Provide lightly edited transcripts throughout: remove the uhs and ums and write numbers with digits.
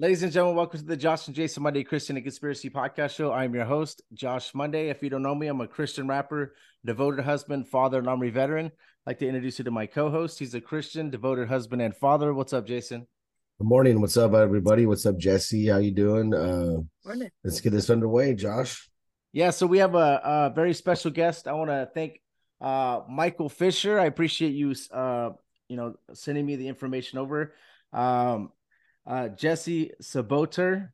Ladies and gentlemen, welcome to the Josh and Jason Monday Christian and Conspiracy Podcast Show. I'm your host, Josh Monday. If you don't know me, I'm a Christian rapper, devoted husband, father, and Army veteran. I'd like to introduce you to my co-host. He's a Christian, devoted husband, and father. What's up, Jason? Good morning. What's up, everybody? What's up, Jessie? How you doing? Morning. Let's get this underway, Josh. Yeah, so we have a very special guest. I want to thank Michael Fisher. I appreciate you, sending me the information over. Jessie Czebotar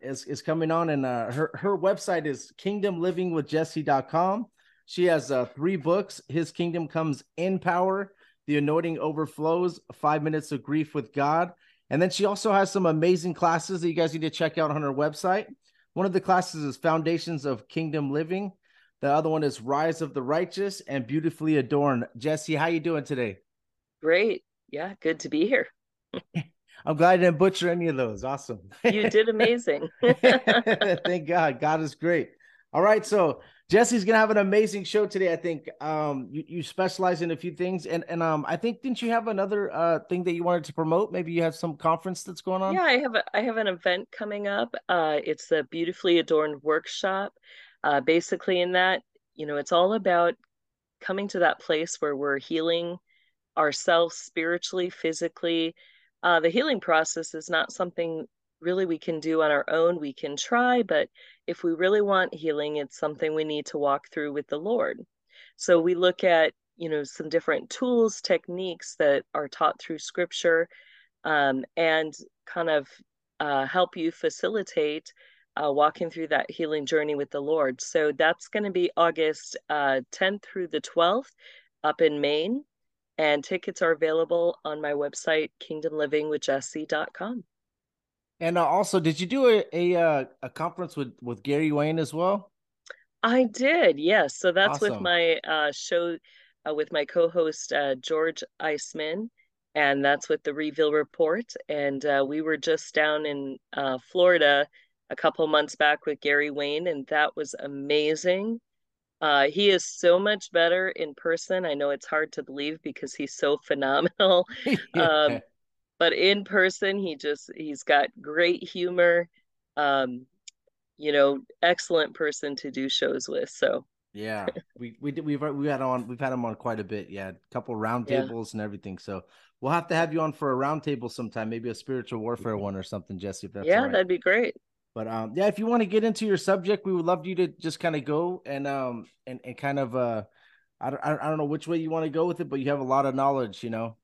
is coming on, and her website is kingdomlivingwithjessie.com. She has three books: His Kingdom Comes in Power, The Anointing Overflows, 5 Minutes of Grief with God. And then she also has some amazing classes that you guys need to check out on her website. One of the classes is Foundations of Kingdom Living. The other one is Rise of the Righteous and Beautifully Adorned. Jessie, how you doing today? Great. Yeah, good to be here. I'm glad I didn't butcher any of those. Awesome. You did amazing. Thank God. God is great. All right. So Jessie's going to have an amazing show today. I think you specialize in a few things. And I think, didn't you have another thing that you wanted to promote? Maybe you have some conference that's going on? Yeah, I have an event coming up. It's the Beautifully Adorned Workshop. Basically in that, it's all about coming to that place where we're healing ourselves spiritually, physically. The healing process is not something really we can do on our own. We can try, but if we really want healing, it's something we need to walk through with the Lord. So we look at, some different tools, techniques that are taught through scripture, and kind of help you facilitate walking through that healing journey with the Lord. So that's going to be August 10th through the 12th up in Maine. And tickets are available on my website, kingdomlivingwithjessie.com. And also, did you do a conference with Gary Wayne as well? I did, yes. So that's awesome. With my show with my co-host, George Iceman. And that's with the Reveal Report. And we were just down in Florida a couple months back with Gary Wayne. And that was amazing. He is so much better in person. I know it's hard to believe because he's so phenomenal. But in person, he's got great humor, excellent person to do shows with. So yeah, we've had him on quite a bit. Yeah. A couple roundtables and everything. So we'll have to have you on for a roundtable sometime, maybe a spiritual warfare one or something, Jessie, if that's all right. That'd be great. But if you want to get into your subject, we would love you to just kind of go and kind of I don't know which way you want to go with it, but you have a lot of knowledge. I know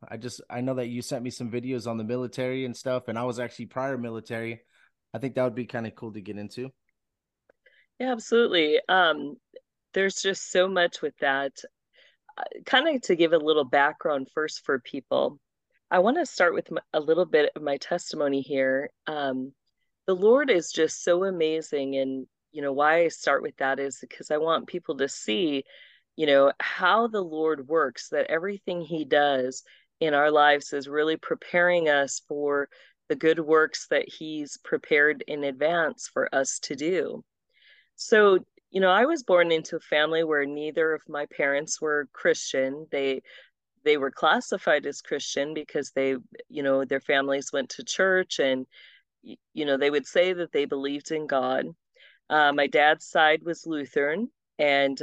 that you sent me some videos on the military and stuff, and I was actually prior military. I think that would be kind of cool to get into. Yeah, absolutely. There's just so much with that. Kind of to give a little background first for people, I want to start with a little bit of my testimony here. The Lord is just so amazing. And, why I start with that is because I want people to see, how the Lord works, that everything he does in our lives is really preparing us for the good works that he's prepared in advance for us to do. So, I was born into a family where neither of my parents were Christian. They were classified as Christian because they, their families went to church, and they would say that they believed in God. My dad's side was Lutheran, and,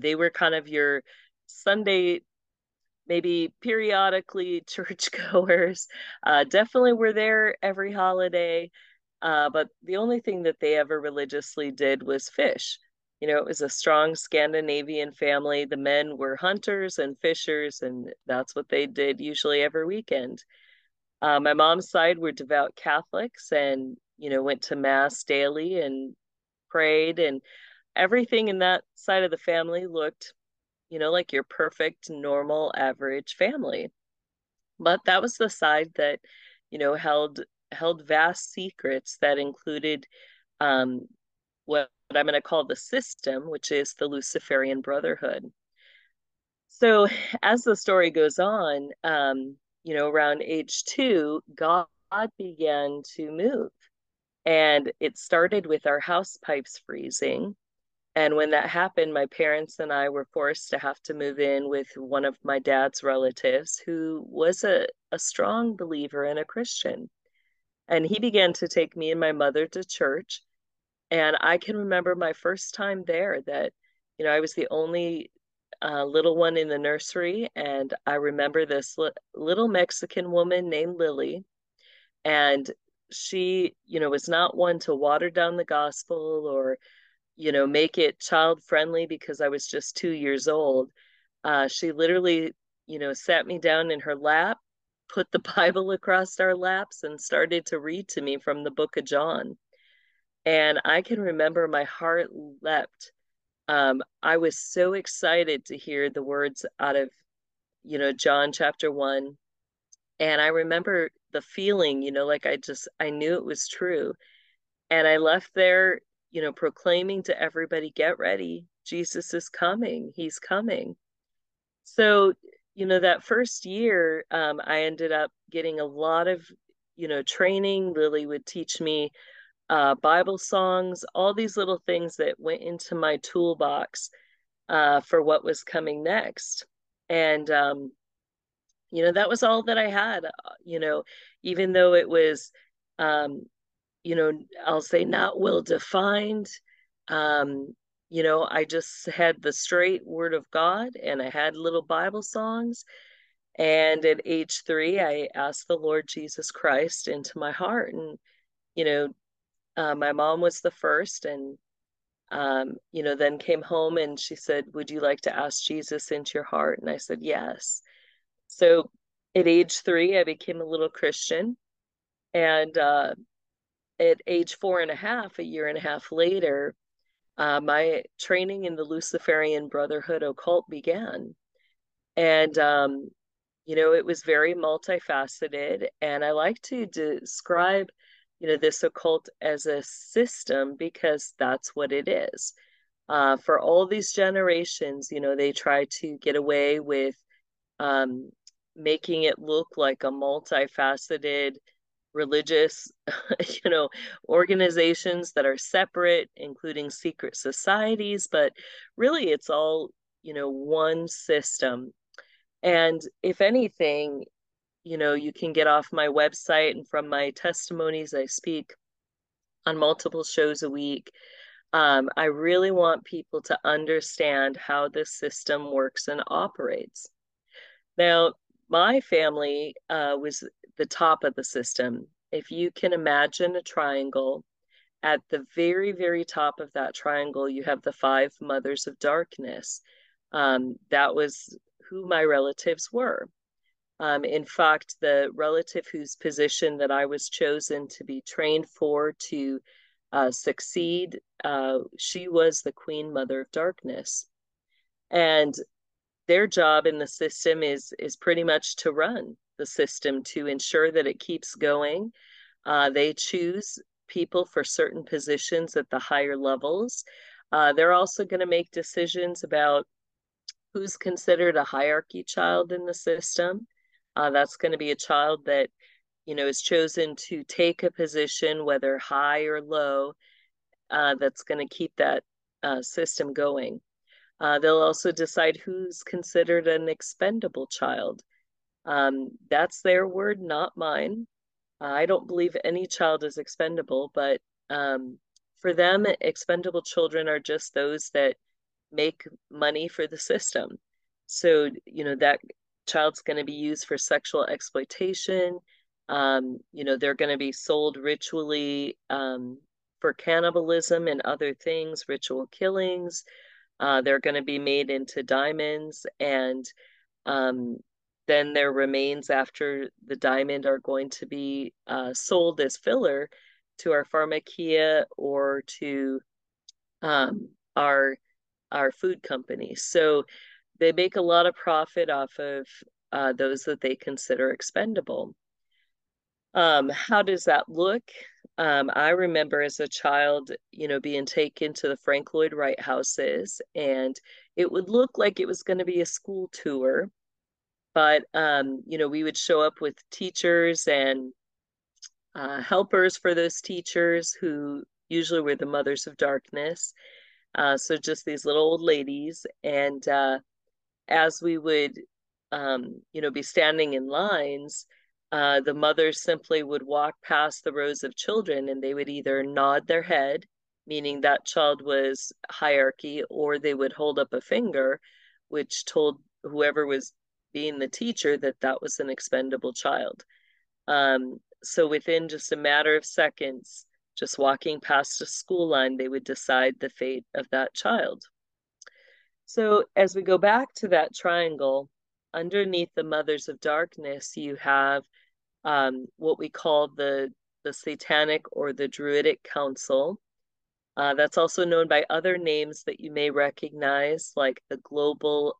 they were kind of your Sunday, maybe periodically churchgoers. Definitely were there every holiday. But the only thing that they ever religiously did was fish. It was a strong Scandinavian family. The men were hunters and fishers, and that's what they did usually every weekend. My mom's side were devout Catholics and, went to mass daily and prayed, and everything in that side of the family looked, like your perfect, normal, average family. But that was the side that, held vast secrets that included what I'm going to call the system, which is the Luciferian Brotherhood. So as the story goes on, around age 2, God began to move. And it started with our house pipes freezing. And when that happened, my parents and I were forced to have to move in with one of my dad's relatives who was a strong believer and a Christian. And he began to take me and my mother to church. And I can remember my first time there that, you know, I was the only little one in the nursery. And I remember this little Mexican woman named Lily. And she, you know, was not one to water down the gospel or, you know, make it child friendly because I was just 2 years old. She literally, you know, sat me down in her lap, put the Bible across our laps, and started to read to me from the book of John. And I can remember my heart leapt. I was so excited to hear the words out of, you know, John chapter 1. And I remember the feeling, you know, like I knew it was true. And I left there, you know, proclaiming to everybody, get ready. Jesus is coming. He's coming. So, you know, that first year, I ended up getting a lot of, you know, training. Lily would teach me Bible songs, all these little things that went into my toolbox for what was coming next. And, you know, that was all that I had, you know, even though it was, you know, I'll say not well defined. You know, I just had the straight word of God, and I had little Bible songs. And at age 3, I asked the Lord Jesus Christ into my heart. And, you know, my mom was the first, and, you know, then came home and she said, would you like to ask Jesus into your heart? And I said, yes. So at age 3, I became a little Christian. And at age 4.5, a year and a half later, my training in the Luciferian Brotherhood occult began. And, you know, it was very multifaceted. And I like to describe, you know, this occult as a system because that's what it is. For all these generations, you know, they try to get away with making it look like a multifaceted religious, you know, organizations that are separate, including secret societies, but really it's all, you know, one system. And if anything, you know, you can get off my website and from my testimonies, I speak on multiple shows a week. I really want people to understand how this system works and operates. Now, my family was the top of the system. If you can imagine a triangle, at the very, very top of that triangle, you have the 5 Mothers of Darkness. That was who my relatives were. In fact, the relative whose position that I was chosen to be trained for to succeed, she was the Queen Mother of Darkness. And their job in the system is pretty much to run the system, to ensure that it keeps going. They choose people for certain positions at the higher levels. They're also going to make decisions about who's considered a hierarchy child in the system. That's going to be a child that, you know, is chosen to take a position, whether high or low, that's going to keep that system going. They'll also decide who's considered an expendable child. That's their word, not mine. I don't believe any child is expendable, but for them, expendable children are just those that make money for the system. So, you know, that child's going to be used for sexual exploitation. You know, they're going to be sold ritually for cannibalism and other things, ritual killings. They're going to be made into diamonds, and then their remains after the diamond are going to be sold as filler to our pharmacia or to our food company. So they make a lot of profit off of those that they consider expendable. How does that look? I remember as a child, you know, being taken to the Frank Lloyd Wright houses, and it would look like it was going to be a school tour. But, you know, we would show up with teachers and helpers for those teachers who usually were the Mothers of Darkness. So just these little old ladies. And as we would, you know, be standing in lines, The mothers simply would walk past the rows of children and they would either nod their head, meaning that child was hierarchy, or they would hold up a finger, which told whoever was being the teacher that that was an expendable child. So within just a matter of seconds, just walking past a school line, they would decide the fate of that child. So as we go back to that triangle, underneath the Mothers of Darkness, you have what we call the Satanic or the Druidic Council. That's also known by other names that you may recognize, like the Global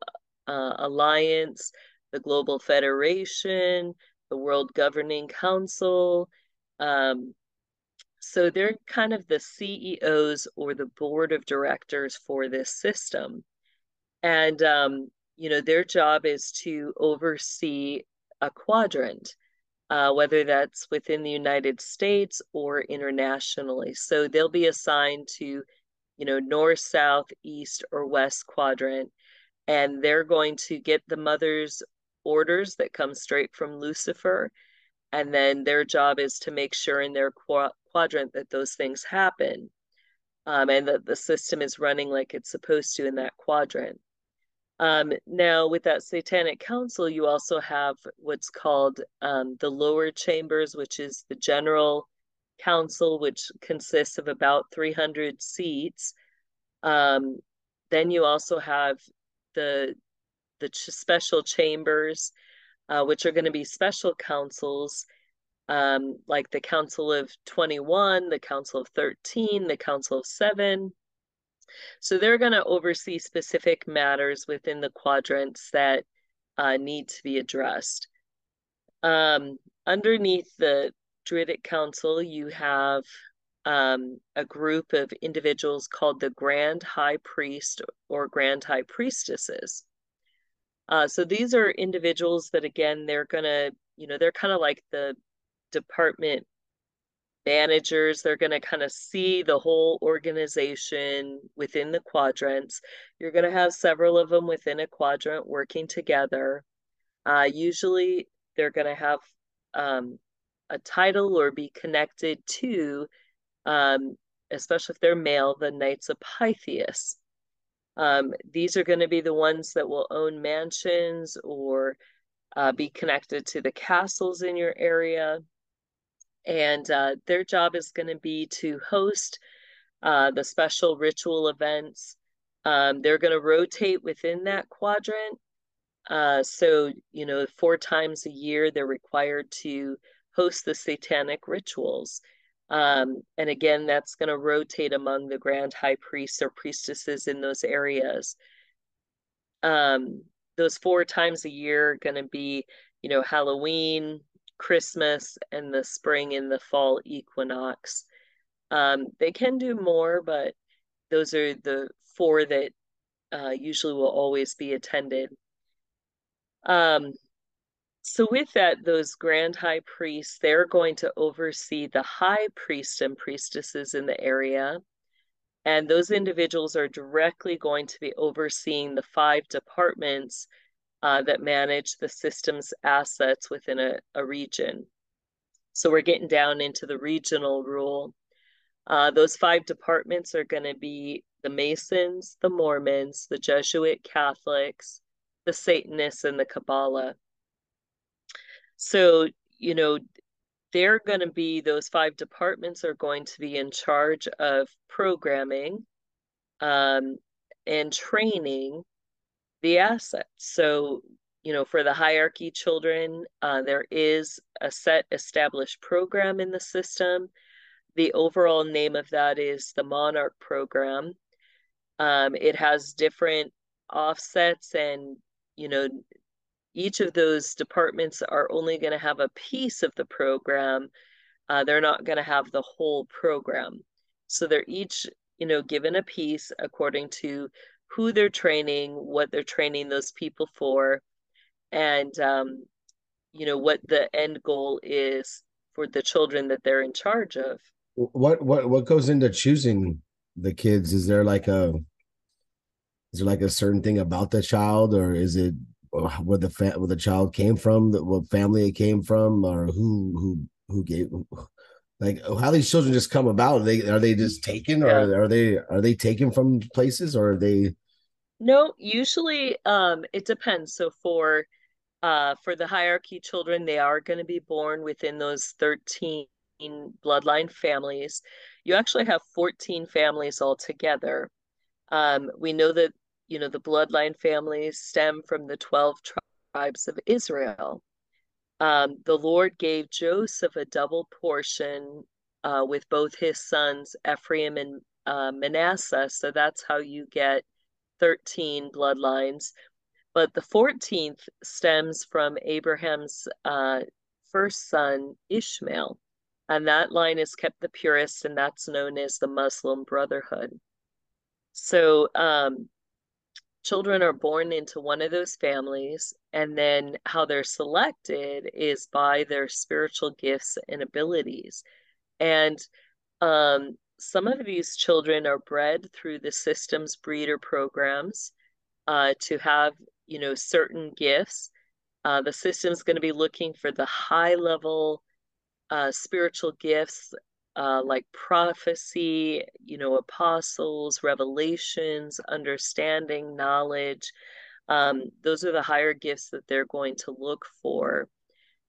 Alliance, the Global Federation, the World Governing Council. So they're kind of the CEOs or the board of directors for this system. And you know, their job is to oversee a quadrant, whether that's within the United States or internationally. So they'll be assigned to, you know, north, south, east, or west quadrant. And they're going to get the mother's orders that come straight from Lucifer. And then their job is to make sure in their quadrant that those things happen, and that the system is running like it's supposed to in that quadrant. Now, with that Satanic Council, you also have what's called the lower chambers, which is the General Council, which consists of about 300 seats. Then you also have the special chambers, which are going to be special councils, like the Council of 21, the Council of 13, the Council of 7. So they're going to oversee specific matters within the quadrants that need to be addressed. Underneath the Druidic Council, you have a group of individuals called the Grand High Priest or Grand High Priestesses. So these are individuals that, again, they're going to, you know, they're kind of like the department managers. They're going to kind of see the whole organization within the quadrants. You're going to have several of them within a quadrant working together. Usually they're going to have a title or be connected to, especially if they're male, the Knights of Pythias. These are going to be the ones that will own mansions or be connected to the castles in your area. And their job is going to be to host the special ritual events. They're going to rotate within that quadrant. So, you know, 4 times a year, they're required to host the satanic rituals. And again, that's going to rotate among the grand high priests or priestesses in those areas. Those 4 times a year are going to be, you know, Halloween, Christmas, and the spring and the fall equinox. They can do more, but those are the 4 that usually will always be attended. So with that, those grand high priests, they're going to oversee the high priest and priestesses in the area. And those individuals are directly going to be overseeing the 5 departments that manage the system's assets within a region. So we're getting down into the regional rule. Those 5 departments are going to be the Masons, the Mormons, the Jesuit Catholics, the Satanists, and the Kabbalah. So, you know, they're going to be, those 5 departments are going to be in charge of programming and training the assets. So, you know, for the hierarchy children, there is a set established program in the system. The overall name of that is the Monarch Program. It has different offsets, and, you know, each of those departments are only going to have a piece of the program. They're not going to have the whole program. So they're each, you know, given a piece according to who they're training, what they're training those people for, and, you know, what the end goal is for the children that they're in charge of. What goes into choosing the kids? Is there like a certain thing about the child, or is it where the child came from, what family it came from, or who gave, like, how these children just come about. Are they just taken, or are they taken from places, or are they? No, usually it depends. So for the hierarchy children, they are going to be born within those 13 bloodline families. You actually have 14 families altogether. We know that, you know, the bloodline families stem from the 12 tribes of Israel. The Lord gave Joseph a double portion with both his sons, Ephraim and Manasseh. So that's how you get 13 bloodlines. But the 14th stems from Abraham's first son, Ishmael. And that line is kept the purest, and that's known as the Muslim Brotherhood. So children are born into one of those families, and then how they're selected is by their spiritual gifts and abilities. And some of these children are bred through the systems breeder programs to have, you know, certain gifts. The system's going to be looking for the high level spiritual gifts like prophecy, you know, apostles, revelations, understanding, knowledge. Those are the higher gifts that they're going to look for.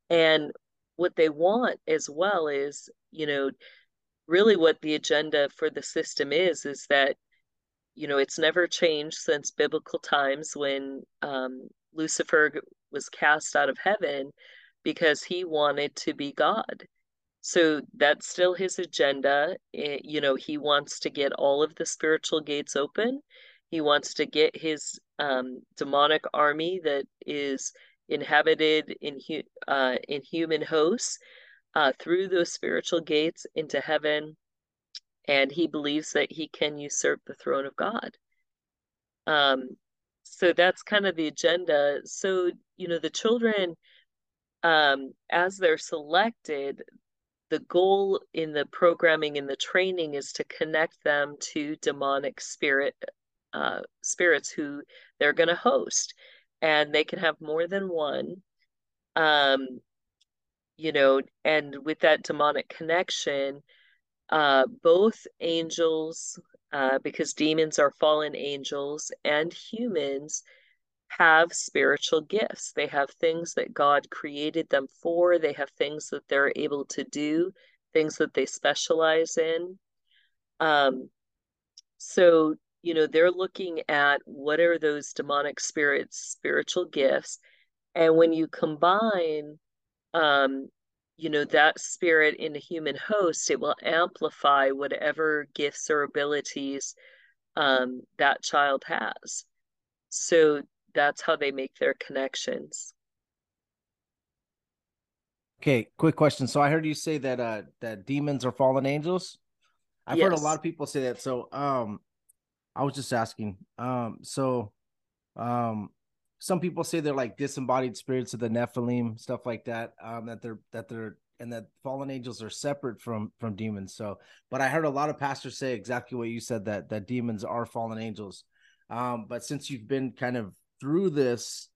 And what they want as well is, you know, really what the agenda for the system is that, you know, it's never changed since biblical times when Lucifer was cast out of heaven, because he wanted to be God. So that's still his agenda. It, you know, he wants to get all of the spiritual gates open. He wants to get his demonic army that is inhabited in human hosts through those spiritual gates into heaven. And he believes that he can usurp the throne of God. So that's kind of the agenda. So, you know, the children, as they're selected, the goal in the programming and the training is to connect them to demonic spirits who they're going to host, and they can have more than one, you know, and with that demonic connection, both angels, because demons are fallen angels, and humans have spiritual gifts. They have things that God created them for. They have things that they're able to do, things that they specialize in. So, you know, they're looking at what are those demonic spirits, spiritual gifts. And when you combine, you know, that spirit in a human host, it will amplify whatever gifts or abilities that child has. So that's how they make their connections. Okay, quick question. So I heard you say that that demons are fallen angels. I've heard a lot of people say that. So I was just asking. Some people say they're like disembodied spirits of the Nephilim, stuff like that. That fallen angels are separate from demons. So, but I heard a lot of pastors say exactly what you said, that demons are fallen angels. But since you've been kind of through this,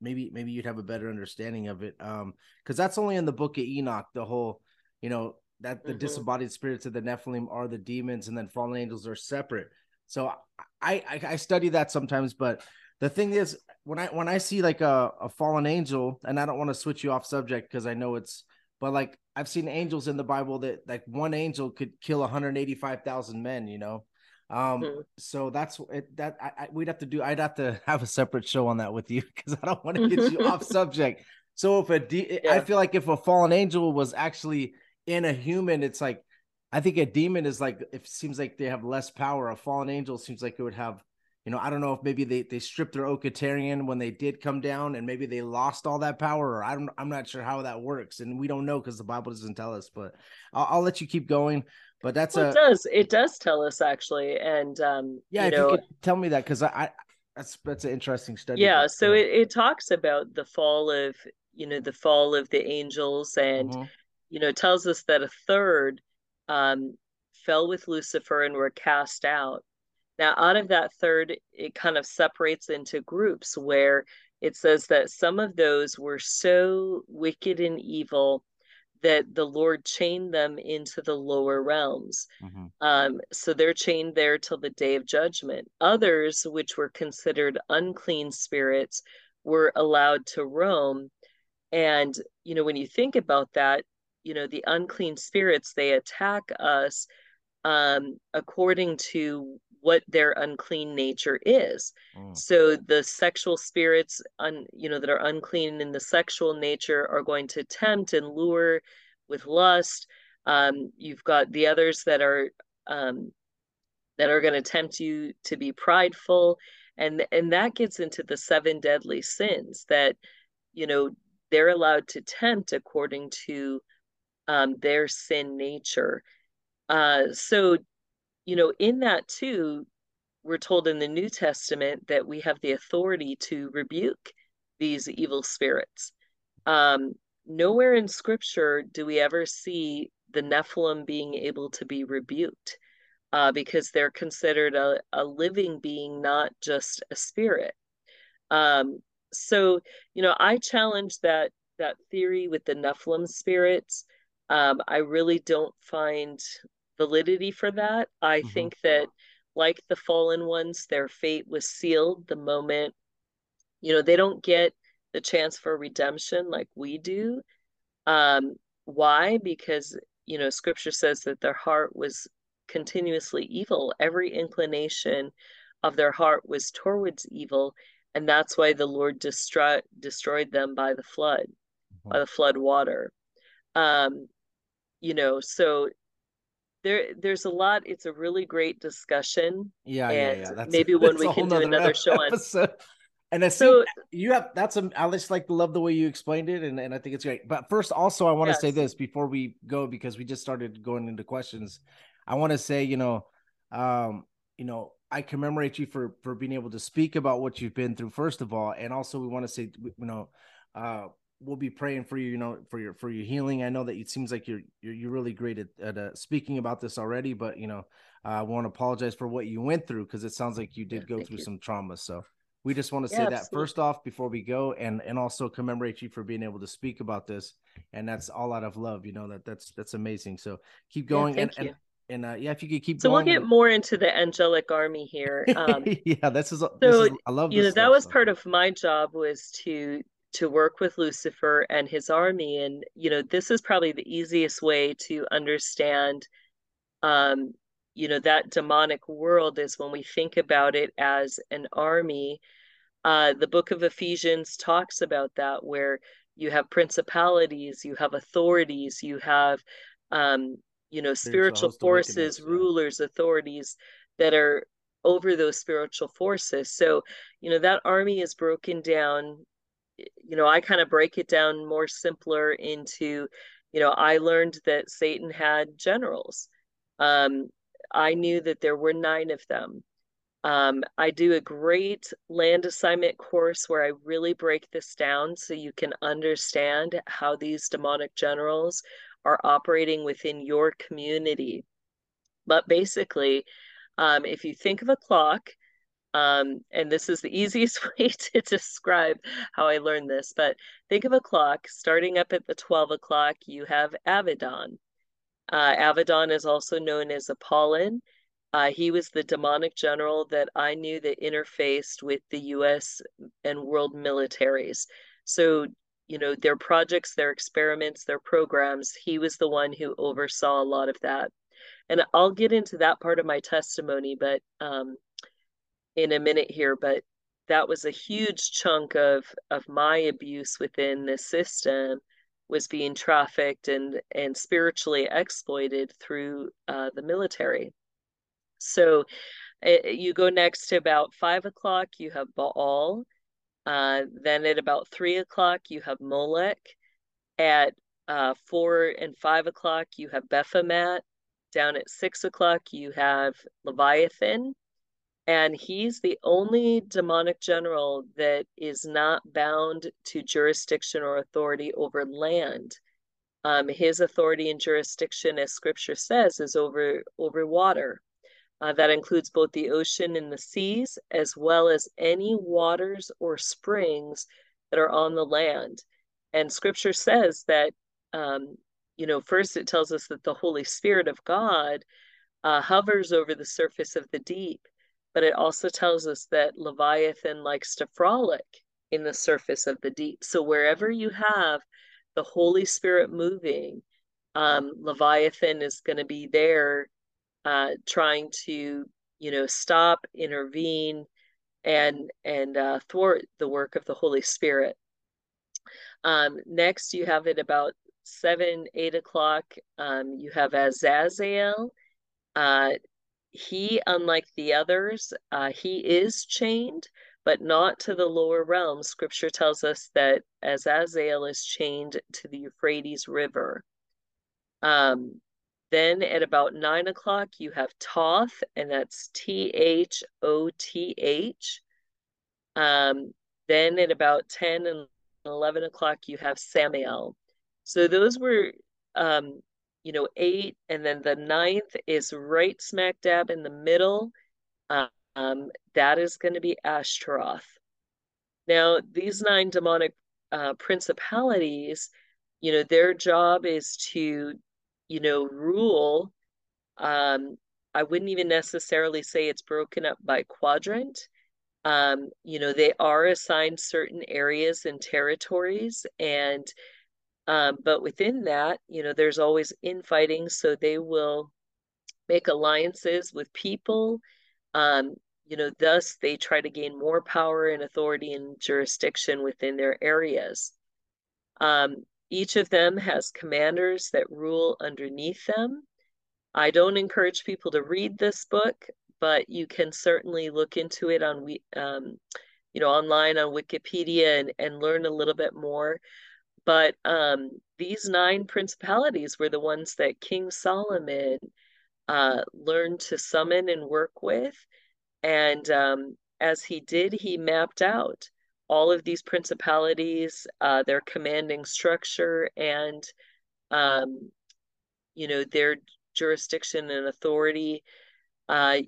maybe you'd have a better understanding of it. Because that's only in the book of Enoch, the whole, you know, that the disembodied spirits of the Nephilim are the demons, and then fallen angels are separate. So I study that sometimes, but the thing is, when I see like a fallen angel, and I don't want to switch you off subject because I know it's, but like I've seen angels in the Bible that like one angel could kill 185,000 men, you know. So that's it, that I'd have to have a separate show on that with you, because I don't want to get you off subject. So I feel like if a fallen angel was actually in a human, it's like, I think a demon is like, it seems like they have less power. A fallen angel seems like it would have, you know, I don't know if maybe they stripped their Okatarian when they did come down, and maybe they lost all that power, or I'm not sure how that works. And we don't know because the Bible doesn't tell us, but I'll let you keep going. But that's it does tell us actually. And you could tell me that, because I that's an interesting study. Yeah. But, so it talks about the fall of the angels, and you know, tells us that a third fell with Lucifer and were cast out. Now, out of that third, it kind of separates into groups where it says that some of those were so wicked and evil that the Lord chained them into the lower realms. Mm-hmm. So they're chained there till the day of judgment. Others, which were considered unclean spirits, were allowed to roam. And, you know, when you think about that, you know, the unclean spirits, they attack us according to what their unclean nature is. Mm. So the sexual spirits, that are unclean in the sexual nature are going to tempt and lure with lust. You've got the others that are going to tempt you to be prideful. And that gets into the 7 deadly sins that, you know, they're allowed to tempt according to their sin nature. So, you know, in that too, we're told in the New Testament that we have the authority to rebuke these evil spirits. Nowhere in Scripture do we ever see the Nephilim being able to be rebuked because they're considered a living being, not just a spirit. So, you know, I challenge that theory with the Nephilim spirits. I really don't find validity for that. I think that, like the fallen ones, their fate was sealed the moment, you know, they don't get the chance for redemption like we do. Why? Because, you know, Scripture says that their heart was continuously evil. Every inclination of their heart was towards evil. And that's why the Lord destroyed them by the flood, by the flood water. You know, so there's a lot. It's a really great discussion. Yeah. Maybe we can do another show episode. And so I just love the way you explained it. And I think it's great. But first, also, I want to say this before we go, because we just started going into questions. I want to say, I commemorate you for being able to speak about what you've been through, first of all. And also we want to say, we'll be praying for you, for your healing. I know that it seems like you're really great at speaking about this already, but, I want to apologize for what you went through, because it sounds like you did go through some trauma. So we just want to say that first off before we go, and also commemorate you for being able to speak about this. And that's all out of love, that's amazing. So keep going. Thank you. And if you could keep going. So we'll get more into the angelic army here. I love this. That was part of my job, was to work with Lucifer and his army. And, this is probably the easiest way to understand, that demonic world is when we think about it as an army. The book of Ephesians talks about that, where you have principalities, you have authorities, you have, spiritual forces, rulers, authorities that are over those spiritual forces. So, that army is broken down. I kind of break it down more simpler into, I learned that Satan had generals. I knew that there were 9 of them. I do a great land assignment course where I really break this down so you can understand how these demonic generals are operating within your community. But basically, if you think of a clock, and this is the easiest way to describe how I learned this, but think of a clock starting up at the 12 o'clock, you have Avedon. Avedon is also known as Apollon. He was the demonic general that I knew that interfaced with the U.S. and world militaries. So, their projects, their experiments, their programs, he was the one who oversaw a lot of that. And I'll get into that part of my testimony, but in a minute here, but that was a huge chunk of my abuse within this system, was being trafficked and spiritually exploited through the military. So you go next to about 5 o'clock, you have Baal. Then at about 3 o'clock, you have Molech. At 4 and 5 o'clock, you have Baphomet. Down at 6 o'clock, you have Leviathan. And he's the only demonic general that is not bound to jurisdiction or authority over land. His authority and jurisdiction, as Scripture says, is over water. That includes both the ocean and the seas, as well as any waters or springs that are on the land. And scripture says that, first it tells us that the Holy Spirit of God hovers over the surface of the deep, but it also tells us that Leviathan likes to frolic in the surface of the deep. So wherever you have the Holy Spirit moving, Leviathan is going to be there trying to, stop, intervene, and thwart the work of the Holy Spirit. Next, you have it about 7, 8 o'clock. You have Azazel. He, unlike the others, he is chained, but not to the lower realm. Scripture tells us that Azazel is chained to the Euphrates River. Then at about 9 o'clock, you have Thoth, and that's Thoth. Then at about 10 and 11 o'clock, you have Samael. So those were, 8, and then the 9th is right smack dab in the middle. That is going to be Ashtaroth. Now, these 9 demonic principalities, their job is to, rule. I wouldn't even necessarily say it's broken up by quadrant. They are assigned certain areas and territories, and but within that, there's always infighting, so they will make alliances with people. Thus they try to gain more power and authority and jurisdiction within their areas. Each of them has commanders that rule underneath them. I don't encourage people to read this book, but you can certainly look into it on, online on Wikipedia and learn a little bit more. But these 9 principalities were the ones that King Solomon learned to summon and work with. And as he did, he mapped out all of these principalities, their commanding structure, and, their jurisdiction and authority.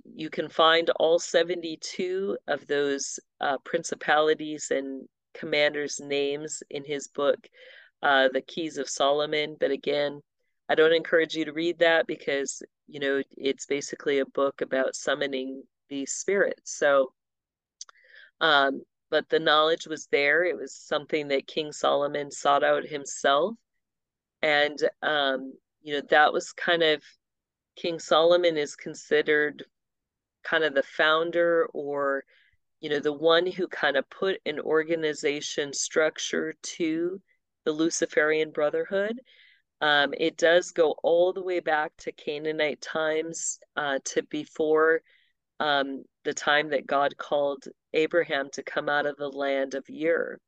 You can find all 72 of those principalities and commanders' names in his book, The Keys of Solomon. But again, I don't encourage you to read that because, it's basically a book about summoning these spirits. So, but the knowledge was there. It was something that King Solomon sought out himself. And, that was kind of, King Solomon is considered kind of the founder, or, the one who kind of put an organization structure to the Luciferian Brotherhood. It does go all the way back to Canaanite times, to before the time that God called Abraham to come out of the land of Ur.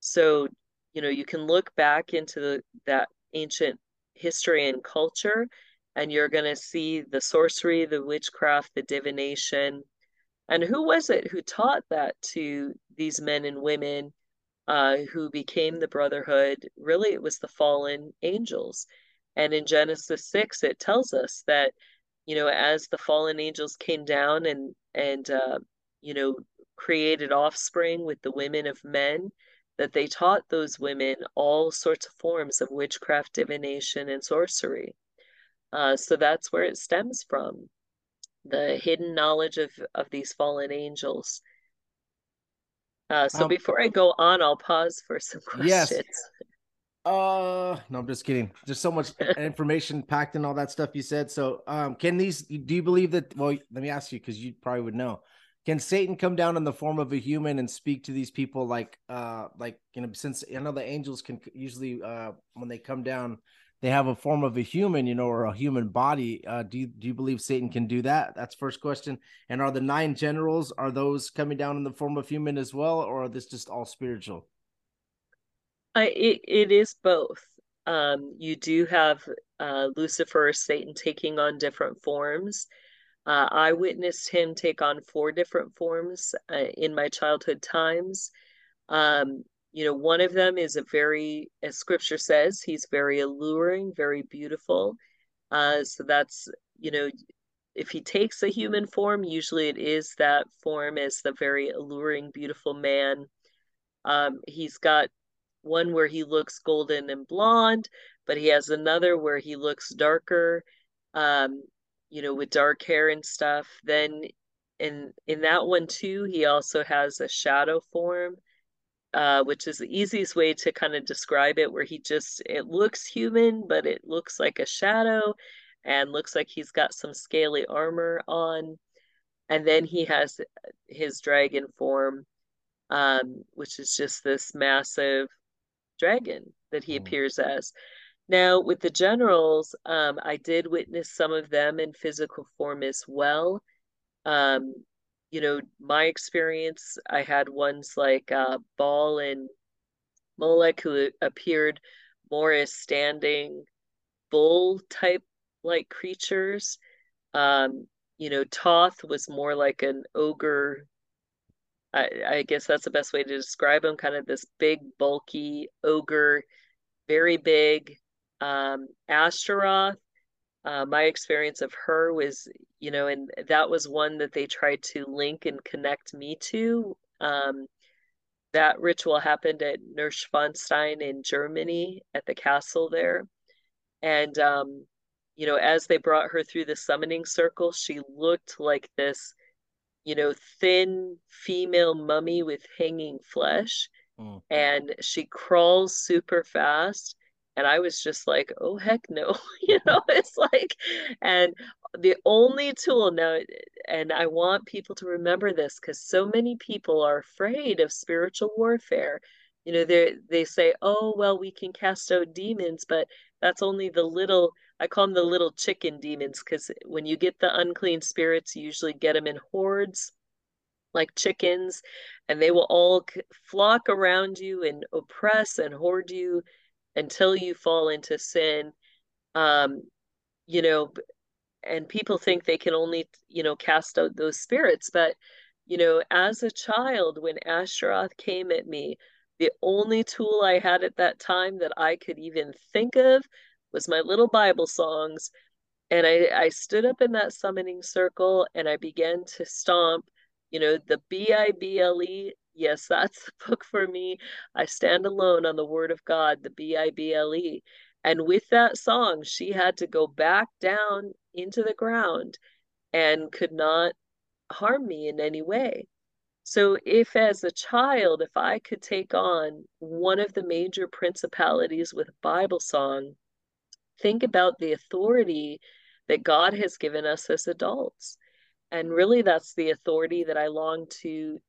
So, you can look back into that ancient history and culture, and you're going to see the sorcery, the witchcraft, the divination. And who was it who taught that to these men and women who became the Brotherhood? Really, it was the fallen angels. And in Genesis 6, it tells us that, as the fallen angels came down and created offspring with the women of men, that they taught those women all sorts of forms of witchcraft, divination, and sorcery. So that's where it stems from, the hidden knowledge of these fallen angels. So before I go on, I'll pause for some questions. Yes. No, I'm just kidding. There's so much information packed in all that stuff you said. So do you believe that, well, let me ask you, because you probably would know, can Satan come down in the form of a human and speak to these people since I know the angels can usually, when they come down, they have a form of a human, or a human body. Do you believe Satan can do that? That's first question. And are the 9 generals, are those coming down in the form of human as well, or are this just all spiritual? It is both. You do have Lucifer, Satan, taking on different forms. I witnessed him take on 4 different forms in my childhood times. One of them is as scripture says, he's very alluring, very beautiful. So that's, If he takes a human form, usually it is that form as the very alluring, beautiful man. He's got one where he looks golden and blonde, but he has another where he looks darker, with dark hair and stuff. Then in that one too, he also has a shadow form, which is the easiest way to kind of describe it, where it looks human, but it looks like a shadow and looks like he's got some scaly armor on. And then he has his dragon form, which is just this massive dragon that he appears as. Now, with the generals, I did witness some of them in physical form as well. My experience, I had ones like Baal and Molech, who appeared more as standing bull type like creatures. Thoth was more like an ogre. I guess that's the best way to describe him, kind of this big, bulky ogre, very big. Ashtaroth, my experience of her was, and that was one that they tried to link and connect me to. That ritual happened at Neuschwanstein in Germany at the castle there. And, as they brought her through the summoning circle, she looked like this, thin female mummy with hanging flesh. Mm. And she crawls super fast. And I was just like, oh, heck no. It's like, and the only tool now, and I want people to remember this because so many people are afraid of spiritual warfare. They say, oh, well, we can cast out demons, but that's only I call them the little chicken demons, because when you get the unclean spirits, you usually get them in hordes like chickens, and they will all flock around you and oppress and hoard you until you fall into sin. And people think they can only, cast out those spirits. But, as a child, when Ashtaroth came at me, the only tool I had at that time that I could even think of was my little Bible songs. And I stood up in that summoning circle and I began to stomp, the B-I-B-L-E. Yes, that's the book for me. I stand alone on the word of God, the B-I-B-L-E. And with that song, she had to go back down into the ground and could not harm me in any way. So if as a child, if I could take on one of the major principalities with a Bible song, think about the authority that God has given us as adults. And really, that's the authority that I long to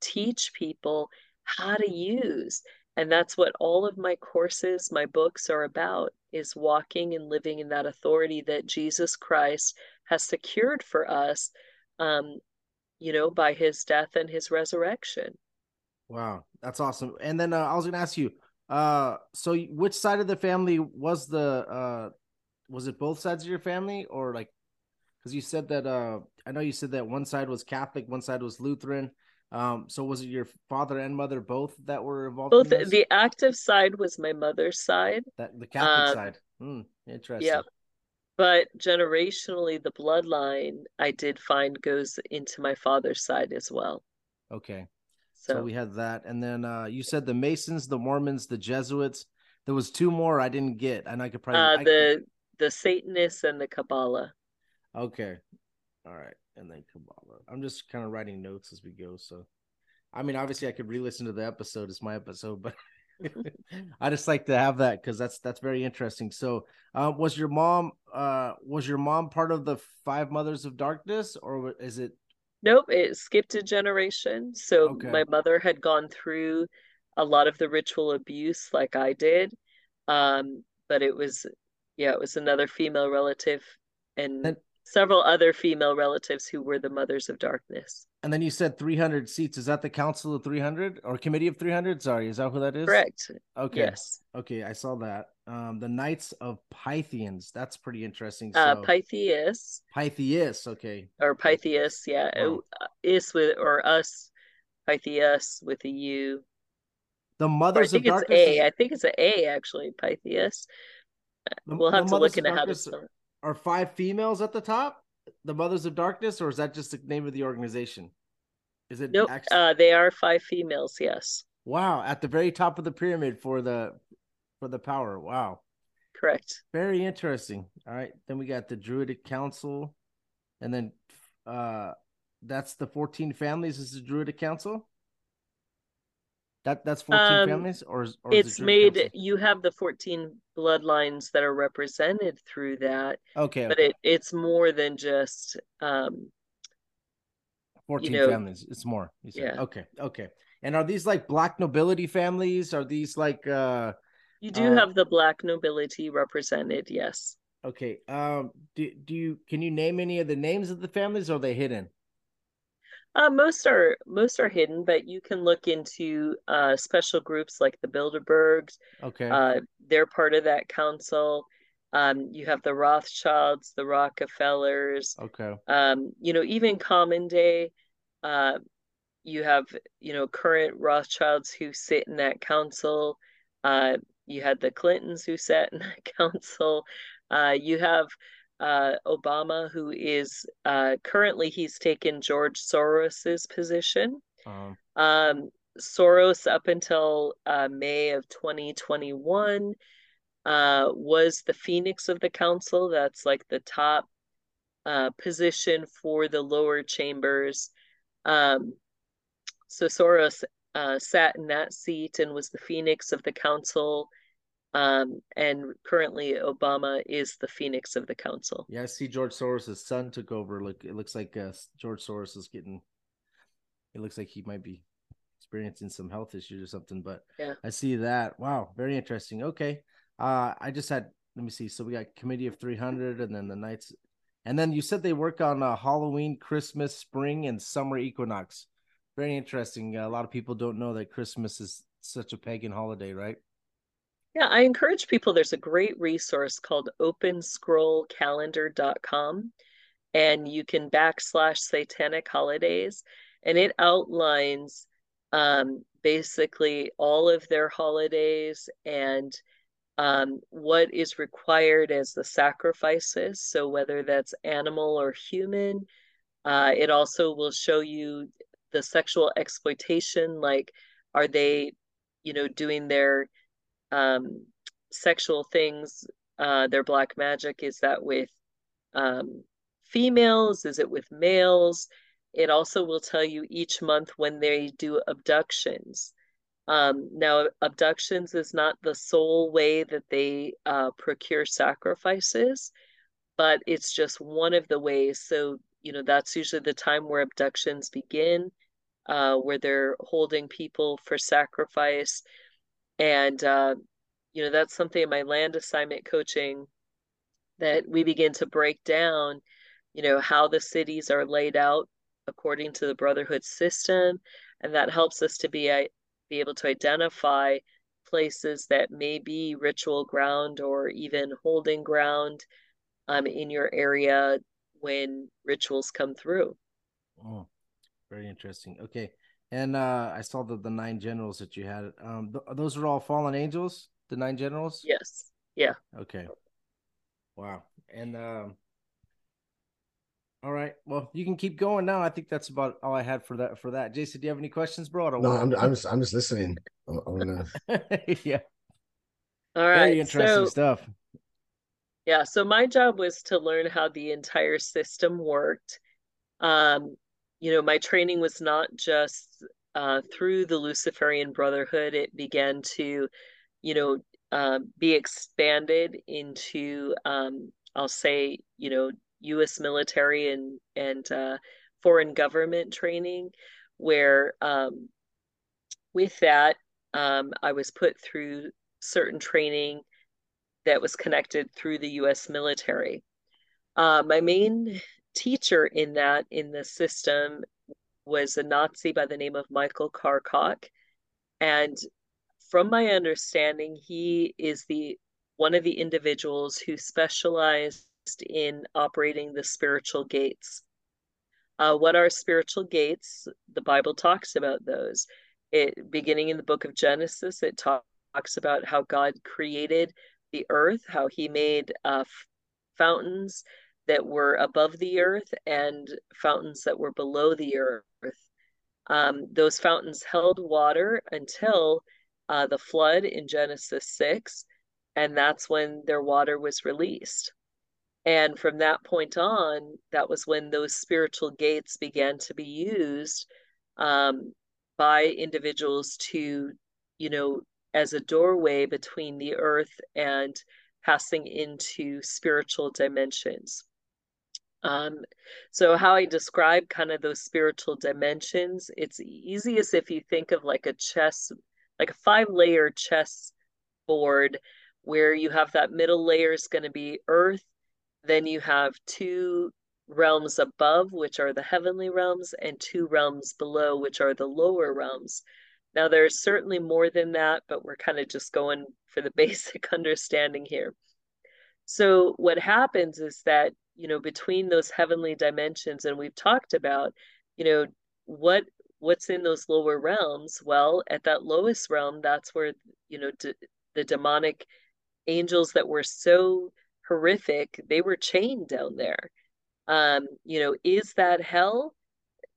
teach people how to use. And that's what all of my courses, my books are about, is walking and living in that authority that Jesus Christ has secured for us, by his death and his resurrection. Wow. That's awesome. And then I was going to ask you, so which side of the family was was it both sides of your family, or like, because you said that, I know you said that one side was Catholic, one side was Lutheran. So was it your father and mother both that were involved? Both. In the active side was my mother's side. The Catholic side. Interesting. Yeah. But generationally, the bloodline I did find goes into my father's side as well. Okay. So we had that. And then you said the Masons, the Mormons, the Jesuits. There was two more I didn't get. And I could probably... the Satanists and the Kabbalah. Okay. All right. And then Kabbalah. I'm just kind of writing notes as we go. So, I mean, obviously I could re-listen to the episode. It's my episode, but I just like to have that because that's very interesting. So was your mom part of the five Mothers of Darkness, or is it? Nope. It skipped a generation. So okay. My mother had gone through a lot of the ritual abuse like I did. But it was another female relative and several other female relatives who were the Mothers of Darkness. And then you said 300 seats. Is that the Council of 300 or Committee of 300? Sorry, is that who that is? Correct. Okay. Yes. Okay, I saw that. The Knights of Pythians. That's pretty interesting. So, Pythias. Pythias, okay. Or Pythias, yeah. Wow. Is with, or us, Pythias with a U. The Mothers of Darkness. I think it's an A, actually, Pythias. We'll have to look into how to spell it. Are five females at the top? the Mothers of Darkness, or is that just the name of the organization? Is it? Nope. They are 5 females. Yes. Wow. At the very top of the pyramid for the power. Wow. Correct. Very interesting. All right. Then we got the Druidic Council, and then that's the 14 families. Is the Druidic Council? That's 14 families, or it's made. Council? You have the 14 bloodlines that are represented through that. Okay, but okay. It's more than just 14 families. It's more. You said. Yeah. Okay. And are these like black nobility families? Are these like? You do have the black nobility represented. Yes. Okay. Can you name any of the names of the families? Or are they hidden? Most are hidden, but you can look into special groups like the Bilderbergs. Okay, they're part of that council. You have the Rothschilds, the Rockefellers. Okay, even common day, you have current Rothschilds who sit in that council. You had the Clintons who sat in that council. You have. Obama, who is currently he's taken George Soros's position. Soros, up until May of 2021, was the Phoenix of the Council. That's like the top position for the lower chambers. So Soros sat in that seat and was the Phoenix of the Council. And currently Obama is the Phoenix of the Council. Yeah, I see George Soros' son took over. Look, it looks like George Soros is getting. It looks like he might be experiencing some health issues or something. But yeah. I see that. Wow, very interesting. Okay, I just had. Let me see. So we got Committee of 300, and then the Knights, and then you said they work on Halloween, Christmas, spring, and summer equinox. Very interesting. A lot of people don't know that Christmas is such a pagan holiday, right? Yeah, I encourage people. There's a great resource called openscrollcalendar.com, and you can / satanic holidays, and it outlines basically all of their holidays and what is required as the sacrifices. So whether that's animal or human, it also will show you the sexual exploitation. Like, are they, doing their sexual things, their black magic? Is that with females? Is it with males? It also will tell you each month when they do abductions. Now, abductions is not the sole way that they procure sacrifices, but it's just one of the ways. So, that's usually the time where abductions begin, where they're holding people for sacrifice. And, that's something in my land assignment coaching that we begin to break down, how the cities are laid out according to the Brotherhood system. And that helps us to be able to identify places that may be ritual ground or even holding ground in your area when rituals come through. Oh, very interesting. Okay. And I saw the 9 generals that you had. Those are all fallen angels, the 9 generals? Yes. Yeah. Okay. Wow. And all right. Well, you can keep going now. I think that's about all I had for that. Jason, do you have any questions, bro? No, I'm just listening. I'm gonna... yeah. All right. Very interesting stuff. Yeah. So my job was to learn how the entire system worked. My training was not just through the Luciferian Brotherhood. It began to, be expanded into, I'll say, U.S. military and foreign government training, where with that, I was put through certain training that was connected through the U.S. military. My main teacher in the system was a Nazi by the name of Michael Karkoc, and from my understanding, he is one of the individuals who specialized in operating the spiritual gates. What are spiritual gates? The Bible talks about those. Beginning in the book of Genesis, it talks about how God created the earth, how he made fountains, that were above the earth and fountains that were below the earth. Those fountains held water until the flood in Genesis 6, and that's when their water was released. And from that point on, that was when those spiritual gates began to be used by individuals to, you know, as a doorway between the earth and passing into spiritual dimensions. So how I describe kind of those spiritual dimensions, it's easiest if you think of like a chess, like a 5-layer chess board, where you have that middle layer is going to be earth. Then you have 2 realms above, which are the heavenly realms, and 2 realms below, which are the lower realms. Now, there's certainly more than that, but we're kind of just going for the basic understanding here. So what happens is that, you know, between those heavenly dimensions, and we've talked about, you know, what's in those lower realms? Well, at that lowest realm, that's where, you know, the demonic angels that were so horrific, they were chained down there. You know, is that hell?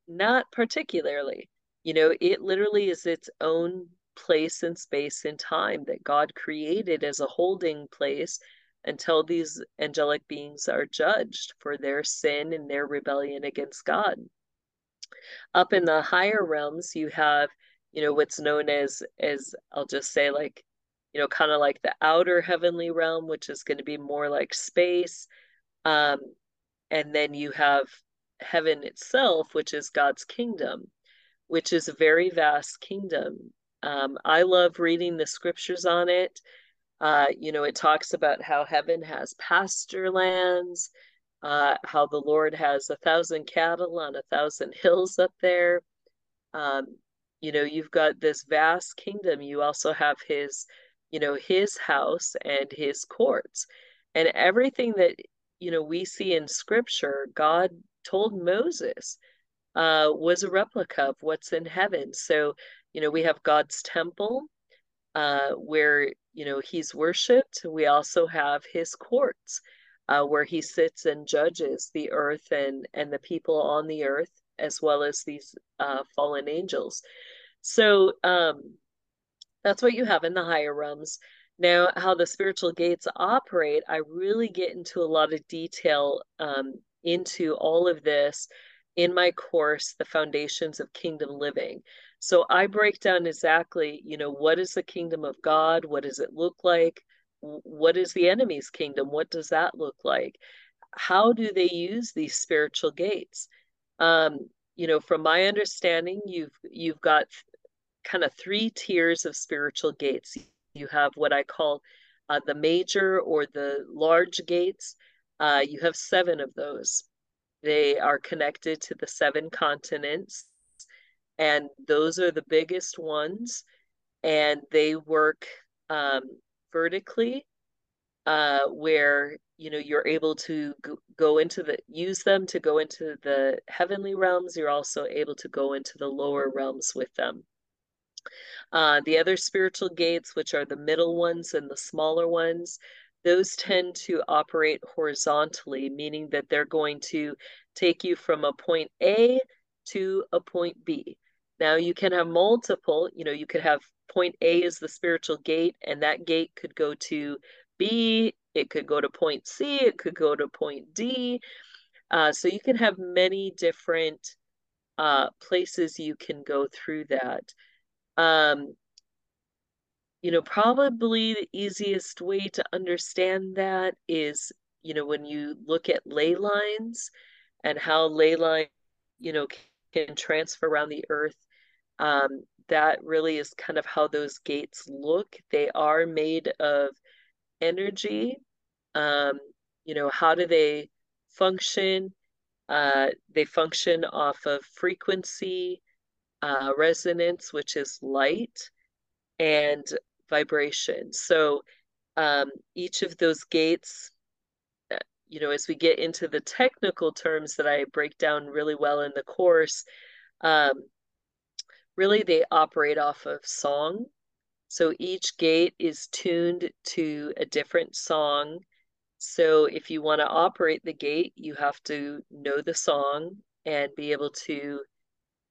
Not particularly. You know, it literally is its own place and space and time that God created as a holding place until these angelic beings are judged for their sin and their rebellion against God. Up in the higher realms, you have, you know, what's known as I'll just say, like, you know, kind of like the outer heavenly realm, which is going to be more like space. And then you have heaven itself, which is God's kingdom, which is a very vast kingdom. I love reading the scriptures on it. You know, it talks about how heaven has pasture lands, how the Lord has 1,000 cattle on 1,000 hills up there. You know, you've got this vast kingdom. You also have his, you know, his house and his courts, and everything that, you know, we see in scripture, God told Moses was a replica of what's in heaven. So, you know, we have God's temple where, you know, he's worshiped. We also have his courts where he sits and judges the earth and the people on the earth, as well as these fallen angels. So that's what you have in the higher realms. Now, how the spiritual gates operate, I really get into a lot of detail into all of this in my course, The Foundations of Kingdom Living. So I break down exactly, you know, what is the kingdom of God? What does it look like? What is the enemy's kingdom? What does that look like? How do they use these spiritual gates? You know, from my understanding, you've got kind of 3 tiers of spiritual gates. You have what I call the major or the large gates. You have 7 of those. They are connected to the 7 continents, and those are the biggest ones, and they work vertically, where, you know, you're able to go into use them to go into the heavenly realms. You're also able to go into the lower realms with them. The other spiritual gates, which are the middle ones and the smaller ones, those tend to operate horizontally, meaning that they're going to take you from a point A to a point B. Now, you can have multiple, you know, you could have point A is the spiritual gate, and that gate could go to B, it could go to point C, it could go to point D. So you can have many different places you can go through that. You know, probably the easiest way to understand that is, you know, when you look at ley lines and how ley lines, you know, can transfer around the earth. That really is kind of how those gates look. They are made of energy. You know, how do they function? They function off of frequency, resonance, which is light, and vibration. So each of those gates, you know, as we get into the technical terms that I break down really well in the course, really they operate off of song. So each gate is tuned to a different song, So if you want to operate the gate, you have to know the song and be able to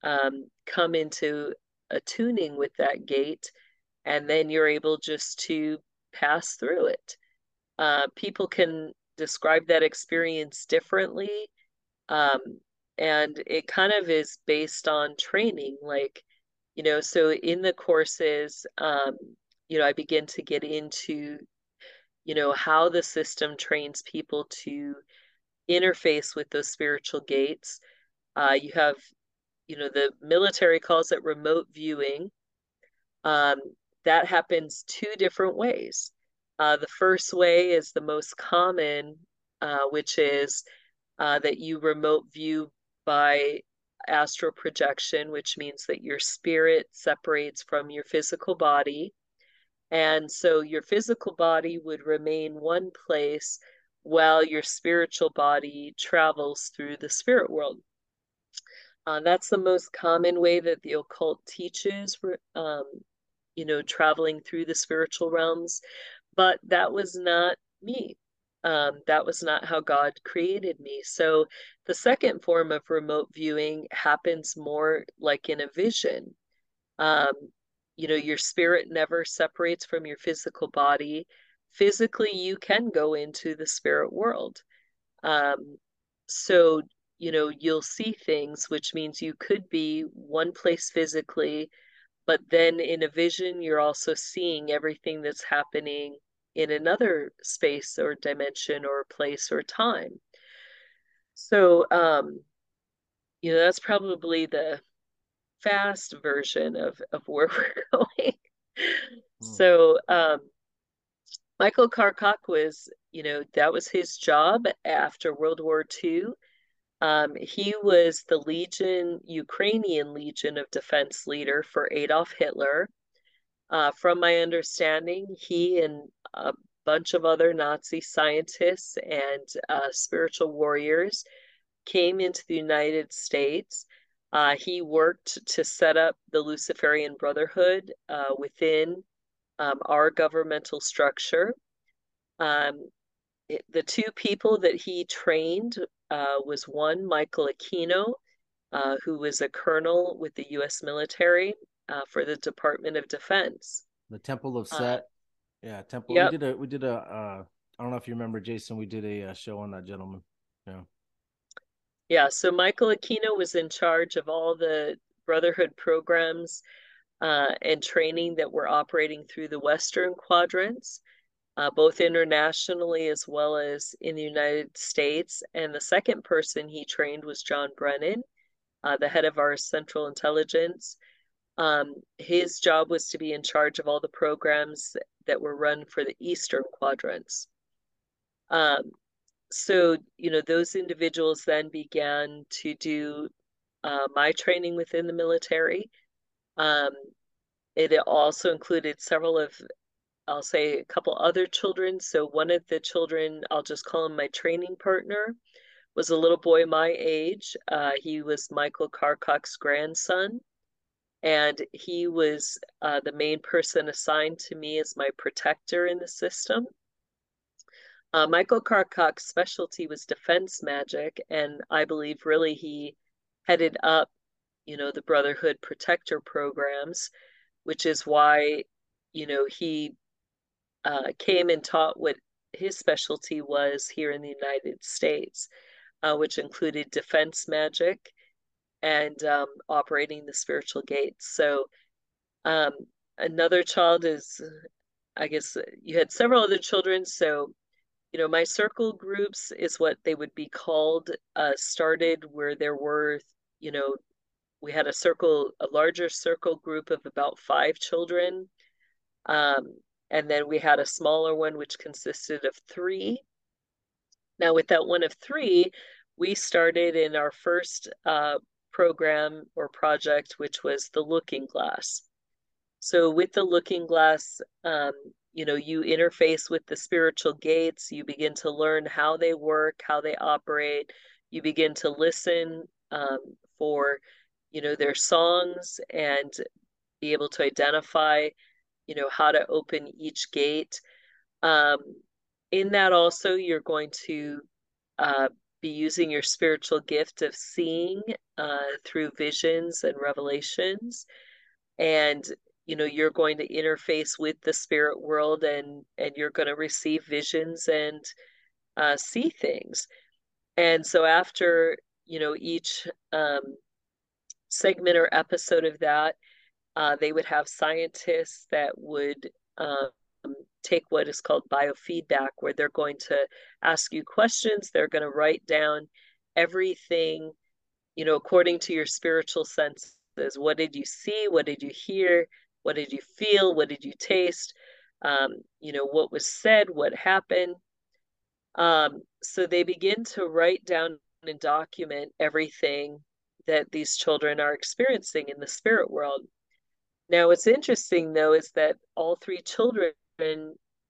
come into a tuning with that gate, and then you're able just to pass through it. People can describe that experience differently, and it kind of is based on training. Like, you know, so in the courses, you know, I begin to get into, you know, how the system trains people to interface with those spiritual gates. You have, you know, the military calls it remote viewing. That happens two different ways. The first way is the most common, which is that you remote view by astral projection, which means that your spirit separates from your physical body. And so your physical body would remain one place while your spiritual body travels through the spirit world. That's the most common way that the occult teaches, you know, traveling through the spiritual realms. But that was not me. That was not how God created me. So the second form of remote viewing happens more like in a vision. You know, your spirit never separates from your physical body. Physically, you can go into the spirit world. So, you know, you'll see things, which means you could be one place physically, but then in a vision, you're also seeing everything that's happening in another space or dimension or place or time. So, you know, that's probably the fast version of where we're going. So Michael Karkoc was, you know, that was his job after World War II. He was the Ukrainian Legion of Defense leader for Adolf Hitler. From my understanding, he and a bunch of other Nazi scientists and spiritual warriors came into the United States. He worked to set up the Luciferian Brotherhood within our governmental structure. The two people that he trained was one, Michael Aquino, who was a colonel with the U.S. military for the Department of Defense. The Temple of Set. Yeah, Temple. Yep. We did a I don't know if you remember, Jason, we did a show on that gentleman. Yeah. Yeah, so Michael Aquino was in charge of all the Brotherhood programs and training that were operating through the Western quadrants, both internationally as well as in the United States. And the second person he trained was John Brennan, the head of our Central Intelligence. His job was to be in charge of all the programs that were run for the Eastern quadrants. So, you know, those individuals then began to do my training within the military. It also included several of, I'll say, a couple other children. So one of the children, I'll just call him my training partner, was a little boy my age. He was Michael Karkoc's grandson. And he was the main person assigned to me as my protector in the system. Michael Karkoc's specialty was defense magic. And I believe really he headed up, you know, the Brotherhood protector programs, which is why, you know, he came and taught what his specialty was here in the United States, which included defense magic and operating the spiritual gates. So another child is, I guess you had several other children. So, you know, my circle groups is what they would be called, started where there were, you know, we had a larger circle group of about 5 children. And then we had a smaller one, which consisted of 3. Now with that one of 3, we started in our first program or project, which was the Looking Glass. So with the Looking Glass, you know, you interface with the spiritual gates, you begin to learn how they work, how they operate, you begin to listen for, you know, their songs and be able to identify, you know, how to open each gate. In that also, you're going to be using your spiritual gift of seeing through visions and revelations. And, you know, you're going to interface with the spirit world, and you're going to receive visions and see things. And so after, you know, each segment or episode of that, they would have scientists that would take what is called biofeedback, where they're going to ask you questions. They're going to write down everything, you know, according to your spiritual senses. What did you see? What did you hear? What did you feel? What did you taste? You know, what was said? What happened? So they begin to write down and document everything that these children are experiencing in the spirit world. Now, what's interesting, though, is that all three children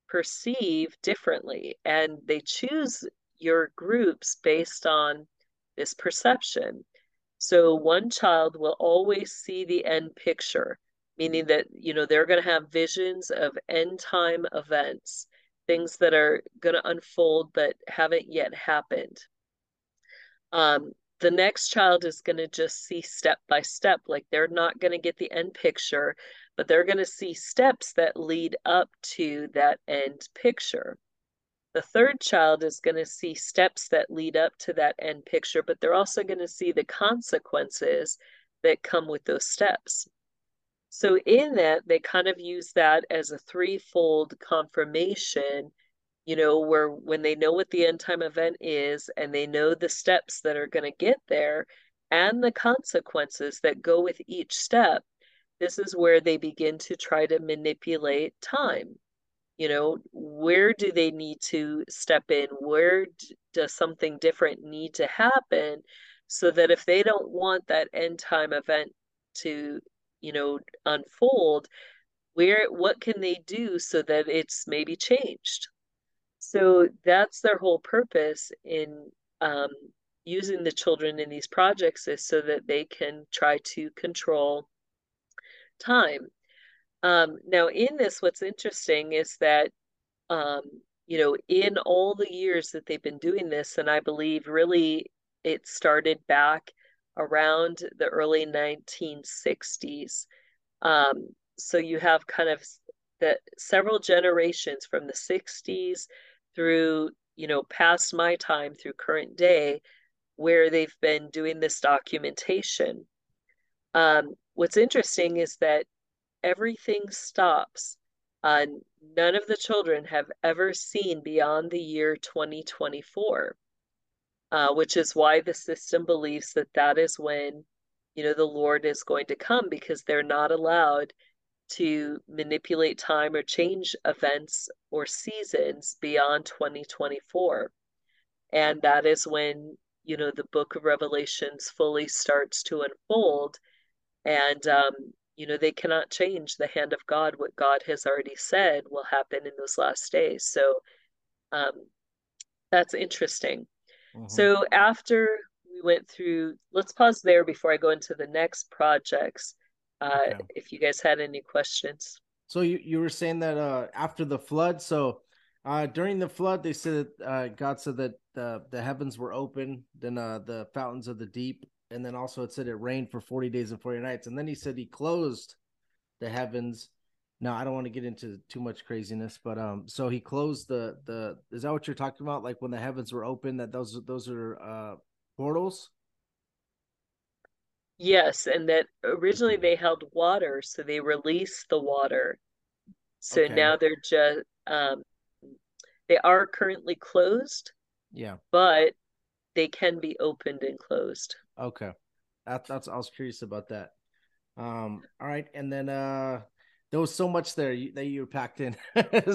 perceive differently, and they choose your groups based on this perception. So one child will always see the end picture, meaning that, you know, they're going to have visions of end time events, things that are going to unfold but haven't yet happened. The next child is going to just see step by step. Like, they're not going to get the end picture, but they're going to see steps that lead up to that end picture. The third child is going to see steps that lead up to that end picture, but they're also going to see the consequences that come with those steps. So in that, they kind of use that as a threefold confirmation, you know, where when they know what the end time event is, and they know the steps that are going to get there and the consequences that go with each step, this is where they begin to try to manipulate time. You know, where do they need to step in? Where does something different need to happen, so that if they don't want that end time event to, you know, unfold, what can they do so that it's maybe changed? So that's their whole purpose in using the children in these projects, is so that they can try to control time. Now in this, what's interesting is that, you know, in all the years that they've been doing this, and I believe really it started back around the early 1960s. So you have kind of that several generations from the 60s through, you know, past my time through current day, where they've been doing this documentation. What's interesting is that everything stops. None of the children have ever seen beyond the year 2024, which is why the system believes that that is when, you know, the Lord is going to come, because they're not allowed to manipulate time or change events or seasons beyond 2024. And that is when, you know, the book of Revelations fully starts to unfold. And, you know, they cannot change the hand of God. What God has already said will happen in those last days. So that's interesting. Mm-hmm. So after we went through, let's pause there before I go into the next projects. Okay. If you guys had any questions. So you were saying that after the flood, so during the flood, they said that God said that the heavens were open, then the fountains of the deep, and then also it said it rained for 40 days and 40 nights, and then he said he closed the heavens. Now, I don't want to get into too much craziness, but so he closed the is that what you're talking about? Like when the heavens were open, that those are portals? Yes, and that originally they held water, so they released the water. So okay. Now they're just, they are currently closed. Yeah. But they can be opened and closed. Okay. I was curious about that. All right. And then there was so much there that you were packed in.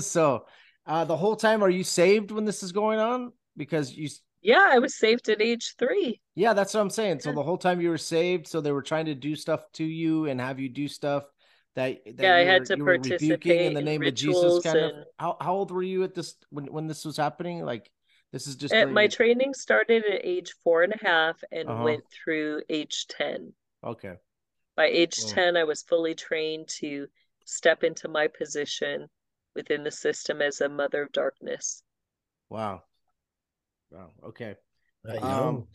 So the whole time, are you saved when this is going on? Because you... Yeah, I was saved at age 3. Yeah, that's what I'm saying. So the whole time you were saved, so they were trying to do stuff to you and have you do stuff that yeah, you I had were, to participate in the name of Jesus. Kind and... of. How old were you at this when this was happening? Like this is just my training started at age 4.5 and went through age 10. Okay. By age 10, I was fully trained to step into my position within the system as a Mother of Darkness. Wow. Wow. Okay. Dang.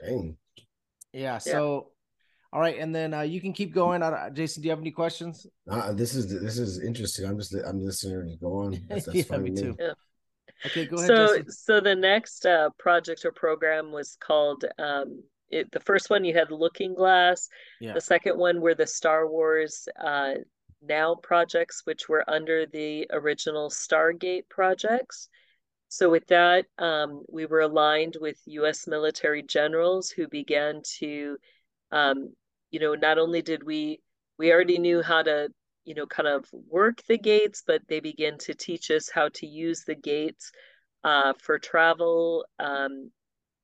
Yeah. So, all right, and then you can keep going. Jason, do you have any questions? This is interesting. I'm listening to go on. That's yeah, fine. Me too. Yeah. Okay, go ahead. So the next project or program was called. The first one you had Looking Glass. Yeah. The second one were the Star Wars Now projects, which were under the original Stargate projects. So with that, we were aligned with U.S. military generals who began to. Not only did we already knew how to, kind of work the gates, but they began to teach us how to use the gates for travel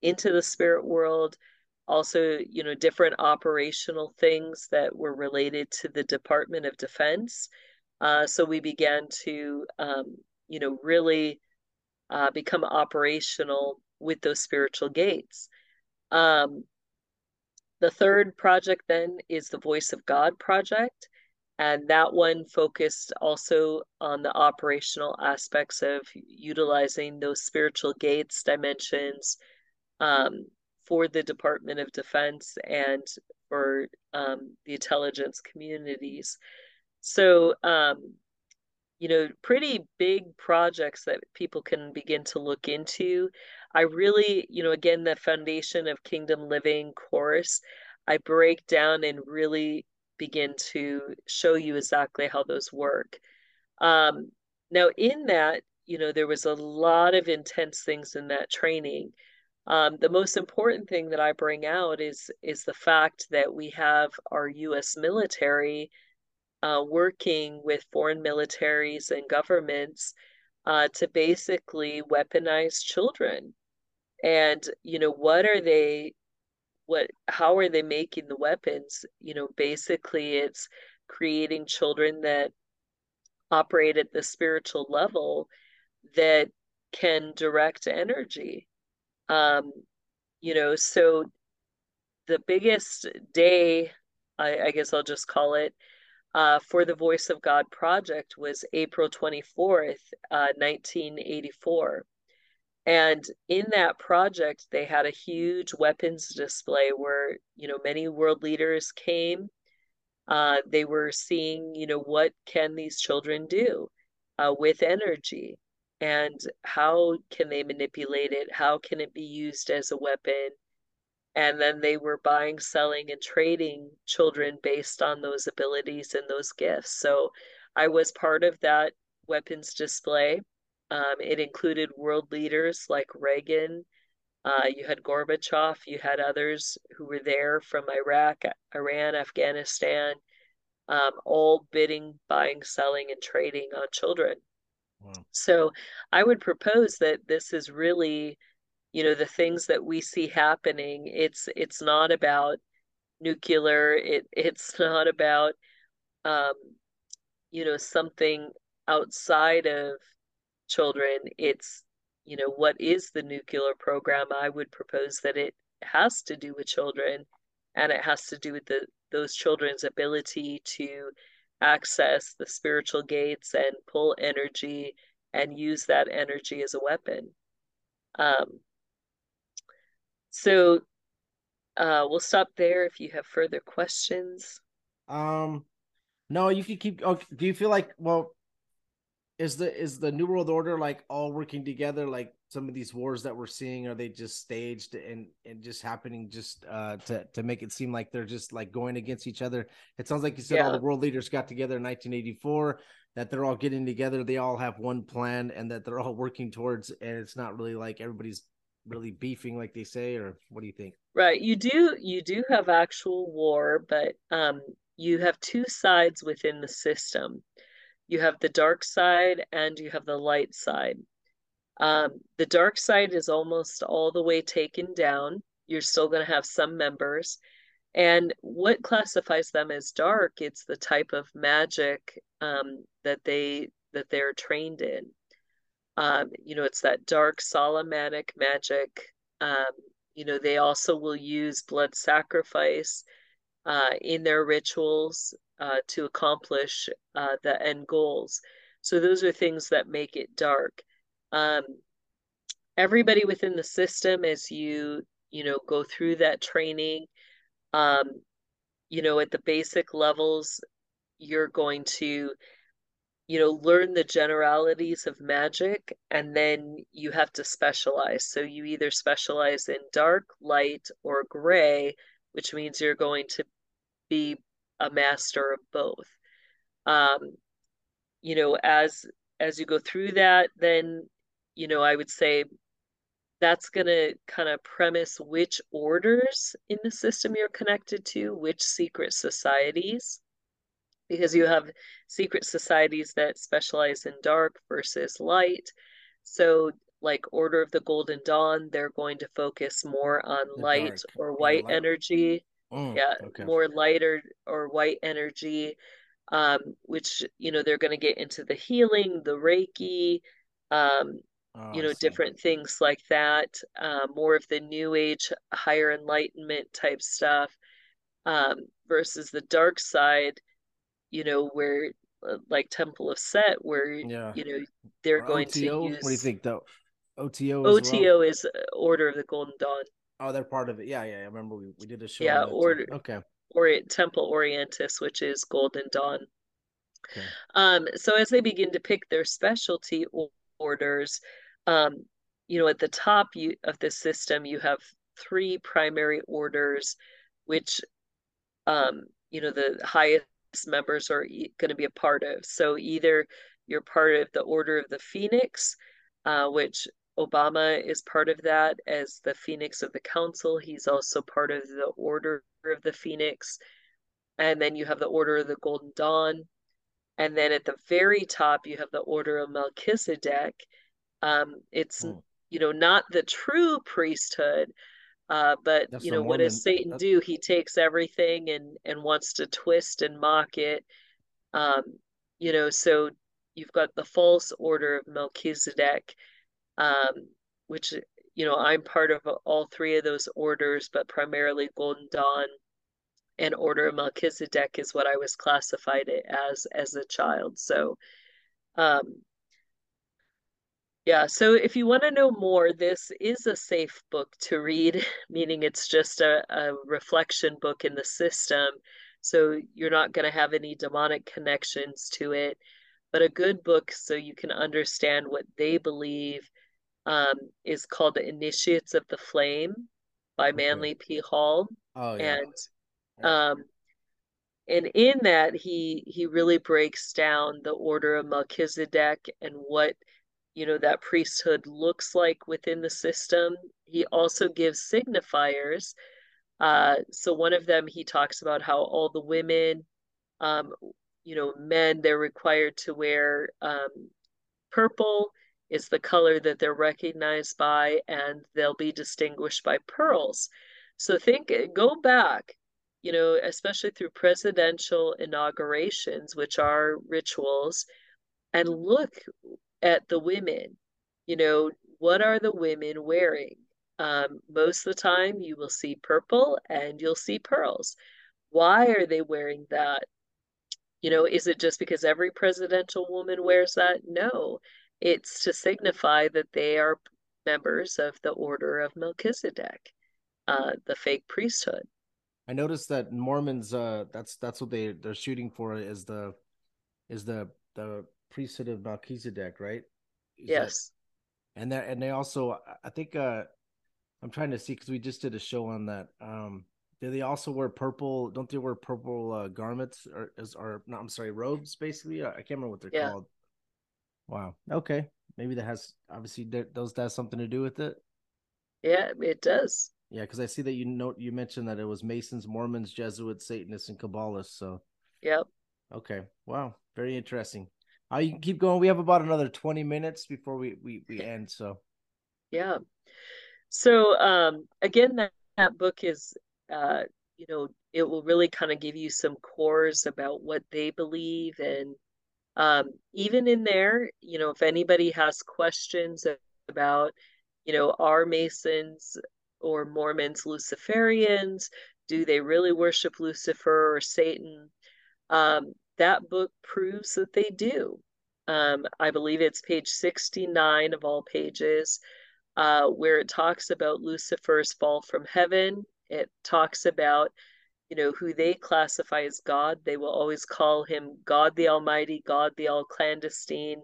into the spirit world. Also, different operational things that were related to the Department of Defense. So we began to, really become operational with those spiritual gates. The third project then is the Voice of God project, and that one focused also on the operational aspects of utilizing those spiritual gates, dimensions for the Department of Defense and for the intelligence communities. So, pretty big projects that people can begin to look into. I really, again, the foundation of Kingdom Living course, I break down and really begin to show you exactly how those work. Now in that, there was a lot of intense things in that training. The most important thing that I bring out is the fact that we have our U.S. military working with foreign militaries and governments to basically weaponize children. And, how are they making the weapons? Basically it's creating children that operate at the spiritual level that can direct energy. So the biggest day, I guess I'll just call it, for the Voice of God project was April 24th, 1984. And in that project, they had a huge weapons display where, many world leaders came. They were seeing, what can these children do with energy and how can they manipulate it? How can it be used as a weapon? And then they were buying, selling, and trading children based on those abilities and those gifts. So I was part of that weapons display. It included world leaders like Reagan. You had Gorbachev. You had others who were there from Iraq, Iran, Afghanistan, all bidding, buying, selling, and trading on children. Wow. So I would propose that this is really... the things that we see happening, it's not about nuclear. It's not about, something outside of children. It's, what is the nuclear program? I would propose that it has to do with children, and it has to do with those children's ability to access the spiritual gates and pull energy and use that energy as a weapon. So we'll stop there if you have further questions. No, you can keep. Okay, do you feel like, is the New World Order like all working together? Like some of these wars that we're seeing, are they just staged and just happening just to make it seem like they're just like going against each other? It sounds like you said all the world leaders got together in 1984, that they're all getting together. They all have one plan and that they're all working towards, and it's not really like everybody's really beefing like they say, or what do you think? Right. You do have actual war, but you have two sides within the system. You have the dark side and you have the light side. The dark side is almost all the way taken down. You're still going to have some members. And what classifies them as dark, it's the type of magic that they're trained in. It's that dark Solomonic magic. They also will use blood sacrifice in their rituals to accomplish the end goals. So those are things that make it dark. everybody within the system, as you go through that training, at the basic levels, you're going to, learn the generalities of magic, and then you have to specialize. So you either specialize in dark, light, or gray, which means you're going to be a master of both. As you go through that, then, I would say that's going to kind of premise which orders in the system you're connected to, which secret societies. Because you have secret societies that specialize in dark versus light. So like Order of the Golden Dawn, they're going to focus more on light or white energy. Oh, yeah, okay. More light or white energy, which, they're going to get into the healing, the Reiki, different things like that. More of the New Age, higher enlightenment type stuff, versus the dark side. Where like Temple of Set, where, they're or going OTO? To use... What do you think, though? OTO is Order of the Golden Dawn. Oh, they're part of it. Yeah. I remember we did a show. Yeah, Order. Okay. Or Temple Orientis, which is Golden Dawn. Okay. So as they begin to pick their specialty orders, at the top of the system, you have three primary orders, which, the highest members are going to be a part of. So either you're part of the Order of the Phoenix, which Obama is part of that as the Phoenix of the Council. He's also part of the Order of the Phoenix. And then you have the Order of the Golden Dawn. And then at the very top, you have the Order of Melchizedek. It's, not the true priesthood, but that's what does Satan do? He takes everything and wants to twist and mock it. So you've got the false Order of Melchizedek, which, I'm part of all three of those orders, but primarily Golden Dawn and Order of Melchizedek is what I was classified as a child. So, so if you want to know more, this is a safe book to read, meaning it's just a reflection book in the system. So you're not going to have any demonic connections to it, but a good book so you can understand what they believe, is called The Initiates of the Flame by Manly P. Hall. Oh, yeah. And in that, he really breaks down the Order of Melchizedek and what that priesthood looks like within the system. He also gives signifiers. So one of them, he talks about how all the women, men, they're required to wear purple is the color that they're recognized by, and they'll be distinguished by pearls. So go back, especially through presidential inaugurations, which are rituals, and look at the women, what are the women wearing? Most of the time you will see purple and you'll see pearls. Why are they wearing that? Is it just because every presidential woman wears that? No, it's to signify that they are members of the Order of Melchizedek, the fake priesthood. I noticed that Mormons, that's what they're shooting for is the priesthood of Melchizedek, right? Yes. And they also, I think, I'm trying to see because we just did a show on that. Do they also wear purple? Don't they wear purple garments or robes? Basically, I can't remember what they're called. Wow. Okay. Maybe that has has something to do with it. Yeah, it does. Yeah, because I see that you mentioned that it was Masons, Mormons, Jesuits, Satanists, and Kabbalists. So. Yep. Okay. Wow. Very interesting. You can keep going. We have about another 20 minutes before we end. So, yeah. So, again, that book is, it will really kind of give you some cores about what they believe. And even in there, if anybody has questions about, are Masons or Mormons Luciferians? Do they really worship Lucifer or Satan? That book proves that they do. I believe it's page 69 of all pages. where it talks about Lucifer's fall from heaven. It talks about, you know, who they classify as God. They will always call him God the Almighty, God the All Clandestine,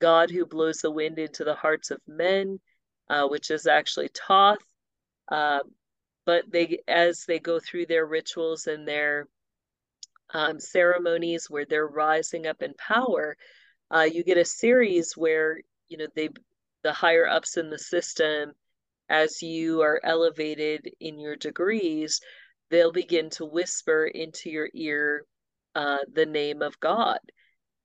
God who blows the wind into the hearts of men, which is actually Thoth. But they, as they go through their rituals and their ceremonies where they're rising up in power, you get a series where, you know, the higher ups in the system, as you are elevated in your degrees, they'll begin to whisper into your ear the name of God.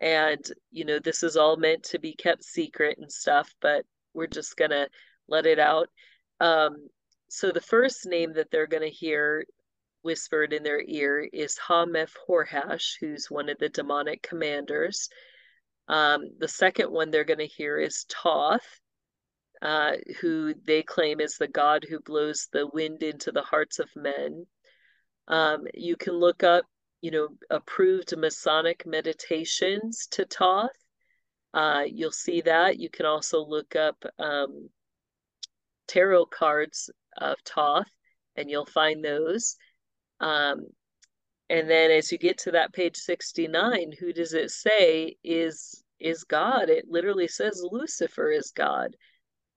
And, you know, this is all meant to be kept secret and stuff, but we're just going to let it out. So the first name that they're going to hear whispered in their ear is Ha-Meph-Horhash, who's one of the demonic commanders. The second one they're going to hear is Thoth, who they claim is the God who blows the wind into the hearts of men. You can look up, you know, approved Masonic meditations to Thoth. You'll see that. You can also look up tarot cards of Thoth, and you'll find those. And then as you get to that page 69, who does it say is God? It literally says Lucifer is God.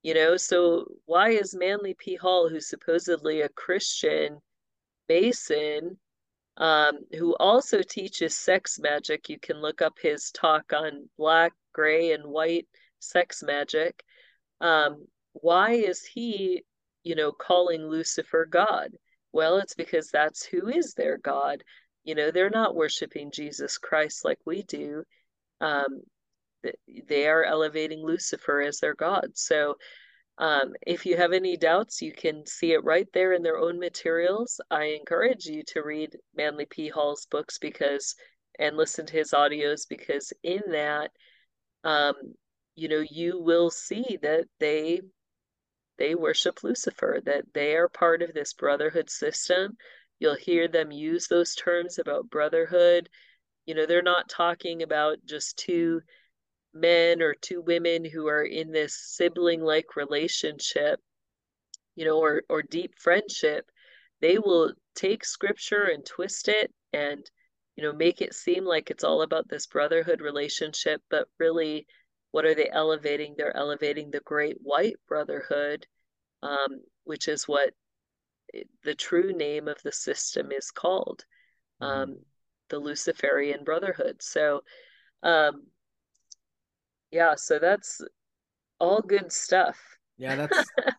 You know, so why is Manly P. Hall, who's supposedly a Christian Mason, who also teaches sex magic? You can look up his talk on black, gray, and white sex magic. Why is he, you know, calling Lucifer God? Well, it's because that's who is their God. You know, they're not worshiping Jesus Christ like we do. They are elevating Lucifer as their God. So if you have any doubts, you can see it right there in their own materials. I encourage you to read Manly P. Hall's books and listen to his audios, because in that, you know, you will see that they worship Lucifer, that they are part of this brotherhood system. You'll hear them use those terms about brotherhood. You know, they're not talking about just two men or two women who are in this sibling-like relationship, you know, or deep friendship. They will take scripture and twist it and, you know, make it seem like it's all about this brotherhood relationship, but really, what are they elevating? They're elevating the Great White Brotherhood, which is what the true name of the system is called, the Luciferian Brotherhood. So, yeah, so that's all good stuff. Yeah,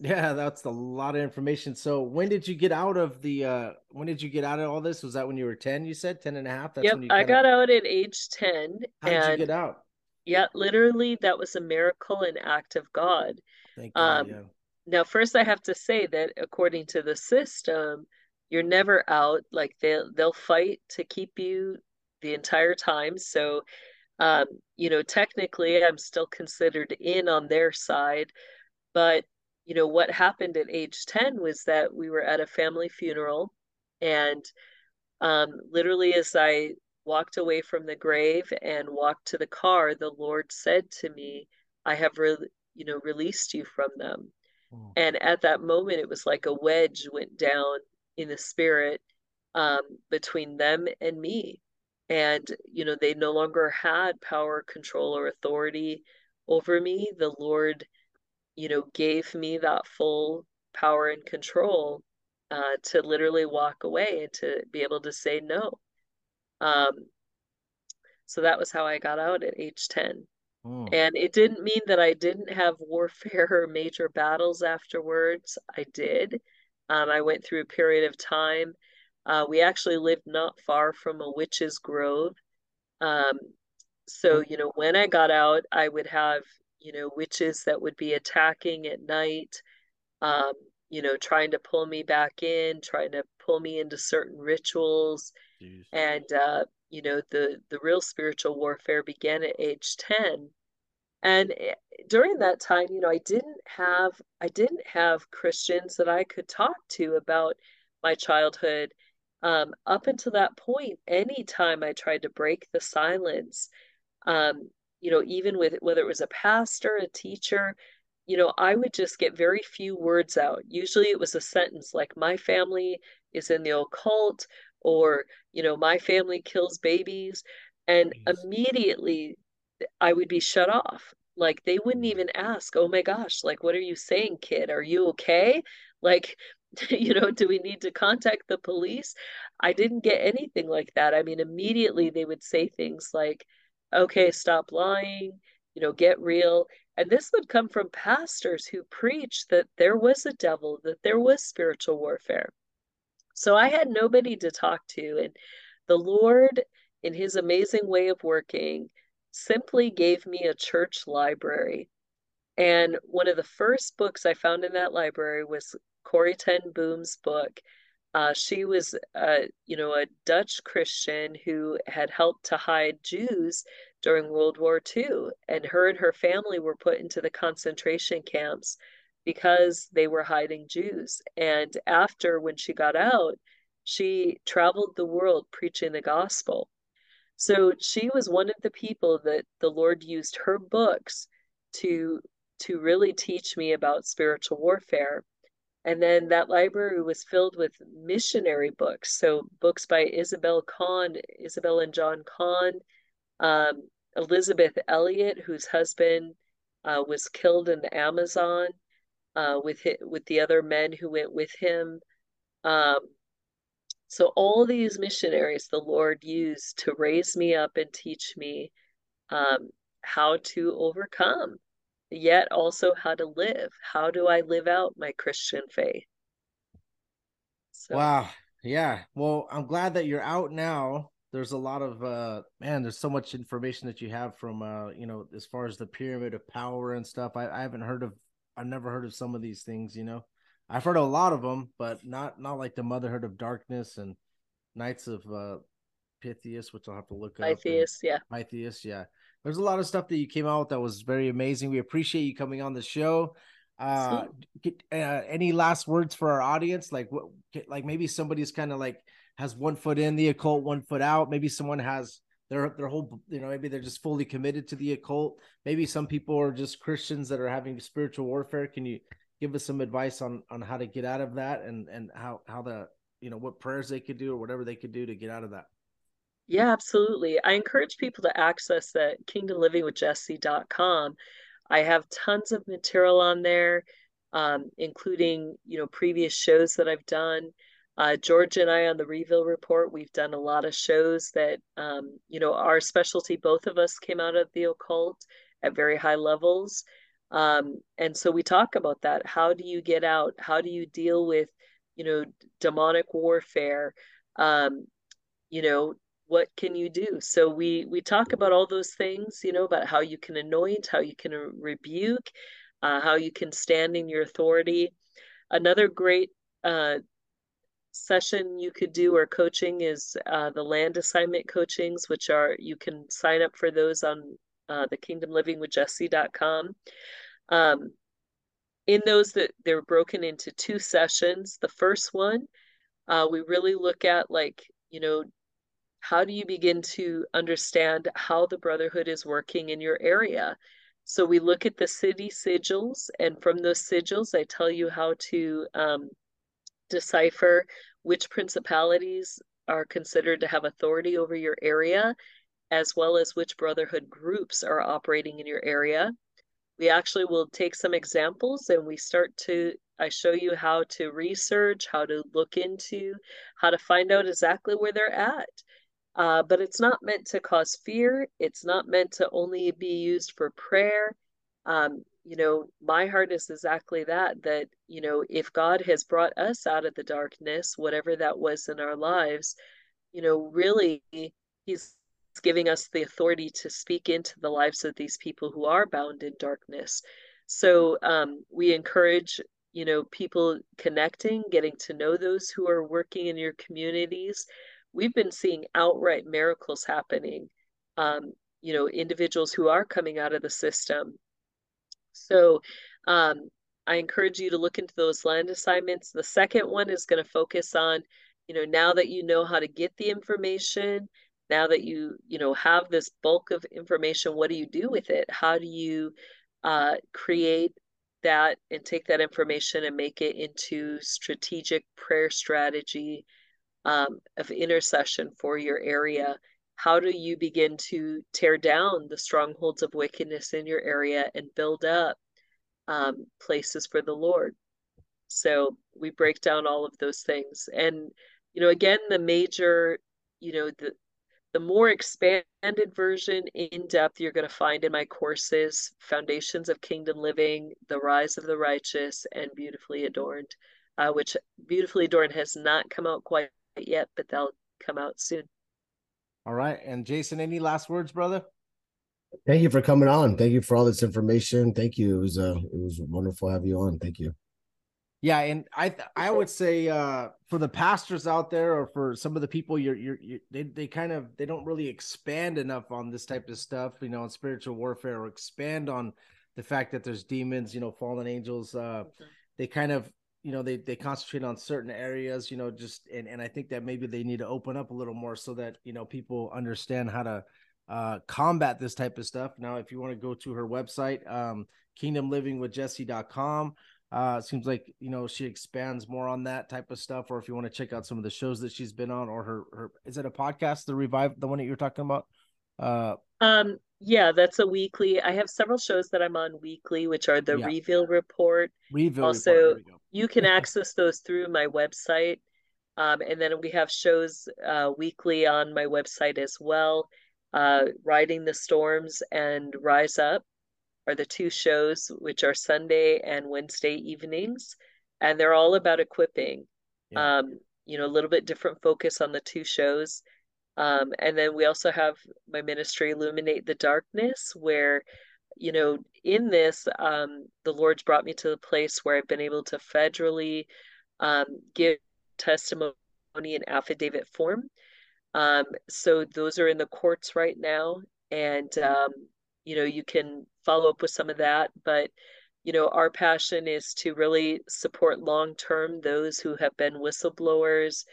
that's a lot of information. So when did you get out of all this? Was that when you were 10, you said 10 and a half? That's yep, when you got out at age 10. How did you get out? Yeah, literally that was a miracle and act of God. Thank God, yeah. Now, first I have to say that according to the system, you're never out. Like they'll fight to keep you the entire time. So, you know, technically I'm still considered in on their side, but you know, what happened at age 10 was that we were at a family funeral, and literally as I walked away from the grave and walked to the car, the Lord said to me, I have released you from them. Oh. And at that moment, it was like a wedge went down in the spirit between them and me. And, you know, they no longer had power, control, or authority over me. The Lord, you know, gave me that full power and control to literally walk away and to be able to say no. So that was how I got out at age 10. Oh. And it didn't mean that I didn't have warfare or major battles afterwards. I did. I went through a period of time. We actually lived not far from a witch's grove. So, you know, when I got out, I would have, you know, witches that would be attacking at night, you know, trying to pull me back in, trying to pull me into certain rituals. Jeez. And, you know, the real spiritual warfare began at age 10. And during that time, you know, I didn't have Christians that I could talk to about my childhood. Up until that point, anytime I tried to break the silence, you know, even whether it was a pastor, a teacher, you know, I would just get very few words out. Usually it was a sentence like, my family is in the occult, or, you know, my family kills babies. And immediately I would be shut off. Like, they wouldn't even ask, oh my gosh, like, what are you saying, kid? Are you okay? Like, you know, do we need to contact the police? I didn't get anything like that. I mean, immediately they would say things like, okay, stop lying, you know, get real. And this would come from pastors who preached that there was a devil, that there was spiritual warfare. So I had nobody to talk to. And the Lord, in his amazing way of working, simply gave me a church library. And one of the first books I found in that library was Corrie ten Boom's book. She was, you know, a Dutch Christian who had helped to hide Jews during World War II. And her family were put into the concentration camps because they were hiding Jews. And after, when she got out, she traveled the world preaching the gospel. So she was one of the people that the Lord used her books to really teach me about spiritual warfare. And then that library was filled with missionary books. So books by Isabel and John Kahn, Elizabeth Elliot, whose husband was killed in the Amazon with the other men who went with him. So all these missionaries the Lord used to raise me up and teach me how to overcome, yet also how to live. How do I live out my Christian faith? So. Wow. Yeah. Well, I'm glad that you're out now. There's a lot of, man, there's so much information that you have from, you know, as far as the pyramid of power and stuff. I've never heard of some of these things, you know. I've heard a lot of them, but not like the Motherhood of Darkness and Knights of Pythias, which I'll have to look up. Pythias, yeah. There's a lot of stuff that you came out with that was very amazing. We appreciate you coming on the show. Any last words for our audience? Like, what? Like maybe somebody's kind of like has one foot in the occult, one foot out. Maybe someone has their whole, you know, maybe they're just fully committed to the occult. Maybe some people are just Christians that are having spiritual warfare. Can you give us some advice on how to get out of that and how the, you know, what prayers they could do or whatever they could do to get out of that? Yeah, absolutely. I encourage people to access that kingdomlivingwithjessie.com. I have tons of material on there, including, you know, previous shows that I've done. George and I on the Reveal Report, we've done a lot of shows that, you know, our specialty, both of us came out of the occult at very high levels. And so we talk about that. How do you get out? How do you deal with, you know, demonic warfare? You know, what can you do? So we talk about all those things, you know, about how you can anoint, how you can rebuke, how you can stand in your authority. Another great session you could do or coaching is the land assignment coachings, which are, you can sign up for those on the kingdomlivingwithjessie.com. In those, that they're broken into two sessions. The first one, we really look at, like, you know, how do you begin to understand how the Brotherhood is working in your area? So we look at the city sigils, and from those sigils, I tell you how to decipher which principalities are considered to have authority over your area, as well as which Brotherhood groups are operating in your area. We actually will take some examples, and I show you how to research, how to look into, how to find out exactly where they're at. But it's not meant to cause fear. It's not meant to only be used for prayer. You know, my heart is exactly that, you know, if God has brought us out of the darkness, whatever that was in our lives, you know, really he's giving us the authority to speak into the lives of these people who are bound in darkness. So we encourage, you know, people connecting, getting to know those who are working in your communities. We've been seeing outright miracles happening, you know, individuals who are coming out of the system. So I encourage you to look into those land assignments. The second one is going to focus on, you know, now that you know how to get the information, now that you know, have this bulk of information, what do you do with it? How do you create that and take that information and make it into strategic prayer strategy of intercession for your area. How do you begin to tear down the strongholds of wickedness in your area and build up places for the Lord? So we break down all of those things. And, you know, again, the major, you know, the more expanded version in depth you're going to find in my courses, Foundations of Kingdom Living, The Rise of the Righteous, and Beautifully Adorned, which Beautifully Adorned has not come out quite yet, but they'll come out soon. All right. And Jason, any last words, brother? Thank you for coming on. Thank you for all this information. Thank you. It was wonderful to have you on. Thank you. Yeah, and I would say for the pastors out there, or for some of the people they don't really expand enough on this type of stuff, you know, in spiritual warfare, or expand on the fact that there's demons, you know, fallen angels. They kind of, you know, they concentrate on certain areas, you know, just and I think that maybe they need to open up a little more so that, you know, people understand how to combat this type of stuff. Now, if you want to go to her website, kingdomlivingwithjessie.com. It seems like, you know, she expands more on that type of stuff. Or if you want to check out some of the shows that she's been on, or her is it a podcast, The Revive, the one that you're talking about? Yeah, that's a weekly. I have several shows that I'm on weekly, which are the Reveal Report. You can access those through my website. And then we have shows weekly on my website as well. Riding the Storms and Rise Up are the two shows, which are Sunday and Wednesday evenings, and they're all about equipping. Yeah. You know, a little bit different focus on the two shows. And then we also have my ministry, Illuminate the Darkness, where, you know, in this, the Lord's brought me to the place where I've been able to federally give testimony in affidavit form. So those are in the courts right now. And, you know, you can follow up with some of that, but, you know, our passion is to really support long-term those who have been whistleblowers,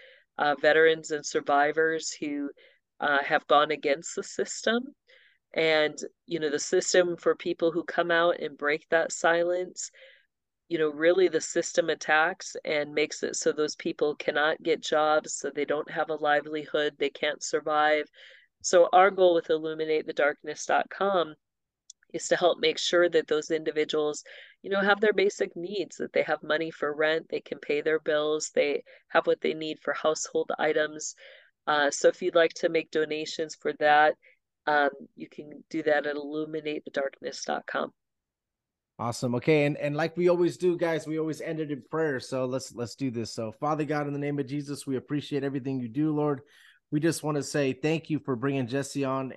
veterans and survivors who have gone against the system. And, you know, the system, for people who come out and break that silence, you know, really the system attacks and makes it so those people cannot get jobs, so they don't have a livelihood, they can't survive. So our goal with illuminatethedarkness.com is to help make sure that those individuals, you know, have their basic needs, that they have money for rent, they can pay their bills, they have what they need for household items. So if you'd like to make donations for that, you can do that at illuminatethedarkness.com. Awesome. Okay. And like we always do, guys, we always end it in prayer. So let's do this. So Father God, in the name of Jesus, we appreciate everything you do, Lord. We just want to say thank you for bringing Jessie on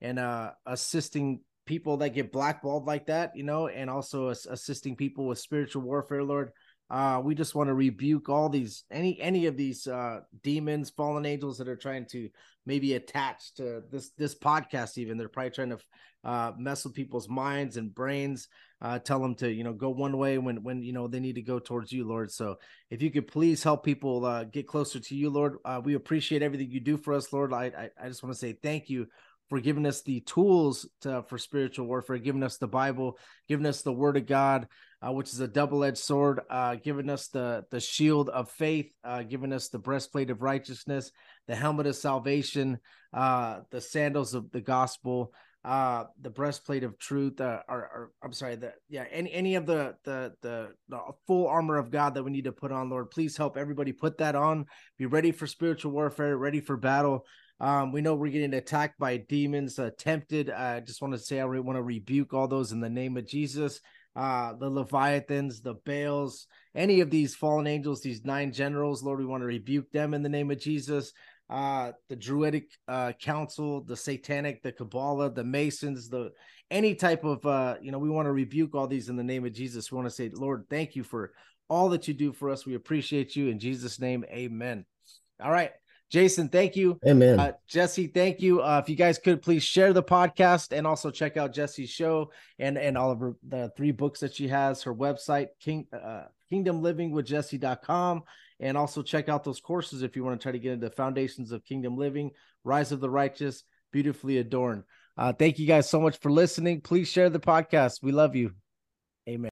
and assisting people that get blackballed like that, you know, and also assisting people with spiritual warfare, Lord. We just want to rebuke all these, any of these demons, fallen angels that are trying to maybe attach to this podcast. Even they're probably trying to mess with people's minds and brains, tell them to, you know, go one way when, you know, they need to go towards you, Lord. So if you could please help people get closer to you, Lord, we appreciate everything you do for us, Lord. I just want to say thank you for giving us the tools for spiritual warfare, giving us the Bible, giving us the Word of God, which is a double-edged sword, giving us the shield of faith, giving us the breastplate of righteousness, the helmet of salvation, the sandals of the gospel, the breastplate of truth, any of the full armor of God that we need to put on, Lord. Please help everybody put that on, be ready for spiritual warfare, ready for battle. We know we're getting attacked by demons, tempted. I just want to say, I want to rebuke all those in the name of Jesus. The Leviathans, the Baals, any of these fallen angels, these 9 generals, Lord, we want to rebuke them in the name of Jesus. The Druidic Council, the Satanic, the Kabbalah, the Masons, any type of, you know, we want to rebuke all these in the name of Jesus. We want to say, Lord, thank you for all that you do for us. We appreciate you. In Jesus' name, amen. All right. Jason, thank you. Amen. Jessie, thank you. If you guys could please share the podcast and also check out Jessie's show and all of the 3 books that she has, her website, kingdomlivingwithjessie.com. And also check out those courses if you want to try to get into Foundations of Kingdom Living, Rise of the Righteous, Beautifully Adorned. Thank you guys so much for listening. Please share the podcast. We love you. Amen.